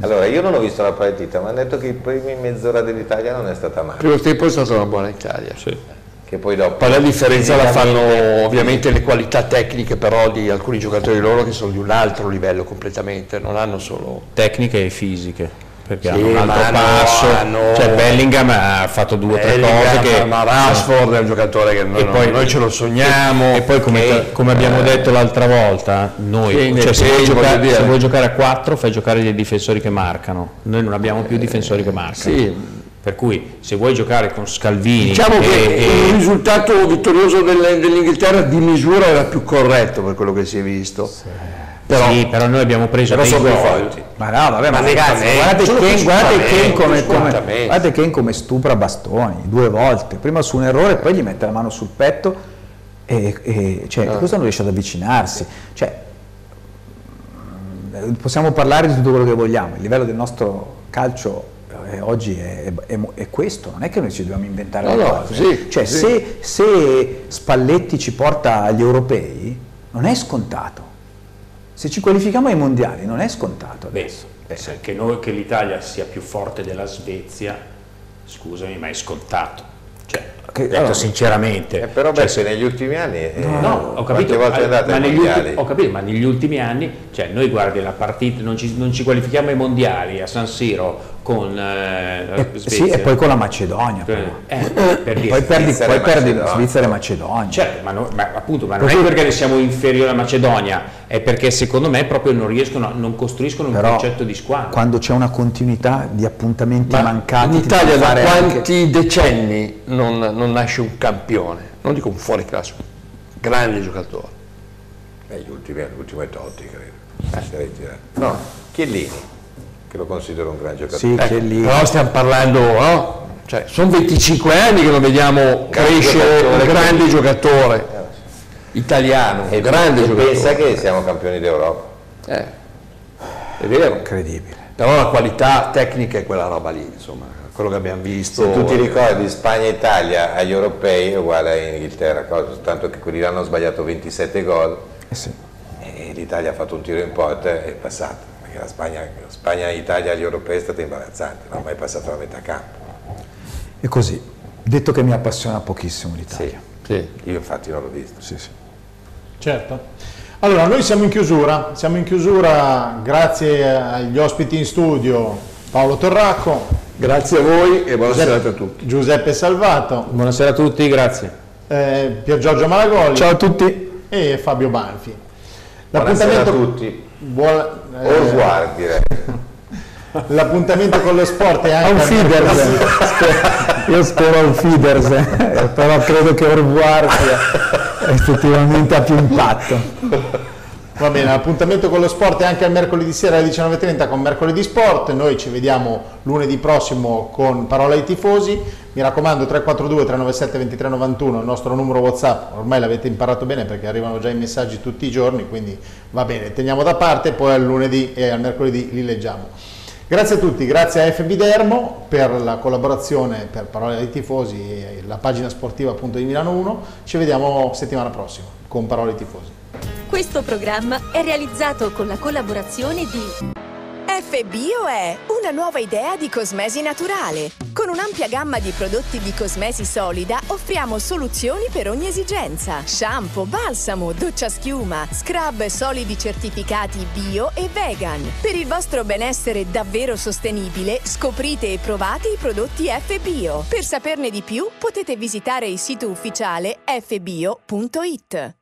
Allora, io non ho visto la partita, ma hanno detto che i primi mezz'ora dell'Italia non è stata male. Il primo tempo è stata una buona Italia. Sì. Che poi dopo poi la differenza la fanno ovviamente le qualità tecniche però di alcuni giocatori loro che sono di un altro livello completamente, non hanno solo tecniche e fisiche, perché sì, hanno un altro hanno, passo, hanno... cioè Bellingham ha fatto due o tre cose che... ma Rashford è un giocatore che noi, poi, noi ce lo sogniamo e, e poi come, che, come abbiamo eh, detto l'altra volta noi, cioè, se, vuoi giocare, se vuoi giocare a quattro fai giocare dei difensori che marcano, noi non abbiamo più eh, difensori che marcano sì. Per cui se vuoi giocare con Scalvini... Diciamo che e, il risultato vittorioso dell'Inghilterra di misura era più corretto per quello che si è visto. Sì, però, sì, però noi abbiamo preso dei forti. Ma no, vabbè, ma, ma ragazzi, guardate Ken, guardate Ken come, come, guardate Ken come stupra Bastoni due volte. Prima su un errore, poi gli mette la mano sul petto e, e cioè, ah. questo non riesce ad avvicinarsi. Cioè, possiamo parlare di tutto quello che vogliamo. Il livello del nostro calcio... oggi è, è, è questo, non è che noi ci dobbiamo inventare no, le cose. Sì, cioè, sì. Se, se Spalletti ci porta agli europei, non è scontato. Se ci qualifichiamo ai mondiali, non è scontato. Adesso. Beh, beh. Che, noi, che l'Italia sia più forte della Svezia, scusami, ma è scontato. Cioè, che, detto allora, sinceramente. Eh, però cioè, beh, se negli ultimi anni... Eh, no, no, ho capito, volte ma, ma negli ultimi, ho capito, ma negli ultimi anni, cioè, noi guardi la partita, non ci, non ci qualifichiamo ai mondiali a San Siro, con eh, la Svezia. Sì, e poi con la Macedonia però. Eh, per dire. Poi perdi Svizzera, poi perdi Svizzera e Macedonia, certo, ma, no, ma appunto ma non è perché ne siamo inferiori alla Macedonia, è perché secondo me proprio non riescono, non costruiscono un però, concetto di squadra. Quando c'è una continuità di appuntamenti ma mancati in Italia da quanti anche... decenni non, non nasce un campione, non dico un fuoriclasse, grande giocatore. Beh, gli ultimi, l'ultimo è Totti credo, eh. no, Chiellini che lo considero un gran giocatore. Sì, ecco, lì. Però stiamo parlando, no? Cioè, sono venticinque anni che lo vediamo crescere, un grande giocatore italiano, un grande giocatore. Pensa che siamo campioni d'Europa. Eh, è vero. Incredibile. Però la qualità tecnica è quella roba lì, insomma, quello che abbiamo visto. Se tu ti ricordi Spagna-Italia agli europei è uguale a Inghilterra, soltanto che quelli là hanno sbagliato ventisette gol eh sì. e l'Italia ha fatto un tiro in porta e è passata. La Spagna, la Spagna e l'Italia agli europei è stata imbarazzante, non ha mai passato la metà campo. E così, detto che mi appassiona pochissimo l'Italia. Sì, sì. Io infatti non l'ho visto. Sì, sì. Certo. Allora, noi siamo in chiusura, siamo in chiusura grazie agli ospiti in studio, Paolo Torraco. Grazie a voi e buonasera a tutti. Giuseppe Salvato. Buonasera a tutti, grazie. Eh, Pier Giorgio Malagoli. Ciao a tutti. E Fabio Banfi. Buonasera a tutti. Buona... o sguardi eh. L'appuntamento con lo sport è anche un Fidersen. Io spero un Fidersen, però credo che Orguard effettivamente ha più impatto. Va bene, l'appuntamento con lo sport è anche il mercoledì sera alle diciannove e trenta con Mercoledì Sport. Noi ci vediamo lunedì prossimo con Parola ai Tifosi. Mi raccomando, tre quattro due tre nove sette due tre nove uno, il nostro numero WhatsApp, ormai l'avete imparato bene perché arrivano già i messaggi tutti i giorni, quindi va bene, teniamo da parte, poi al lunedì e al mercoledì li leggiamo. Grazie a tutti, grazie a F B Dermo per la collaborazione per Parola ai Tifosi e la pagina sportiva appunto di Milano uno. Ci vediamo settimana prossima con Parola ai Tifosi. Questo programma è realizzato con la collaborazione di... Fbio è una nuova idea di cosmesi naturale. Con un'ampia gamma di prodotti di cosmesi solida offriamo soluzioni per ogni esigenza. Shampoo, balsamo, doccia schiuma, scrub solidi certificati bio e vegan. Per il vostro benessere davvero sostenibile scoprite e provate i prodotti Fbio. Per saperne di più potete visitare il sito ufficiale f bio punto it.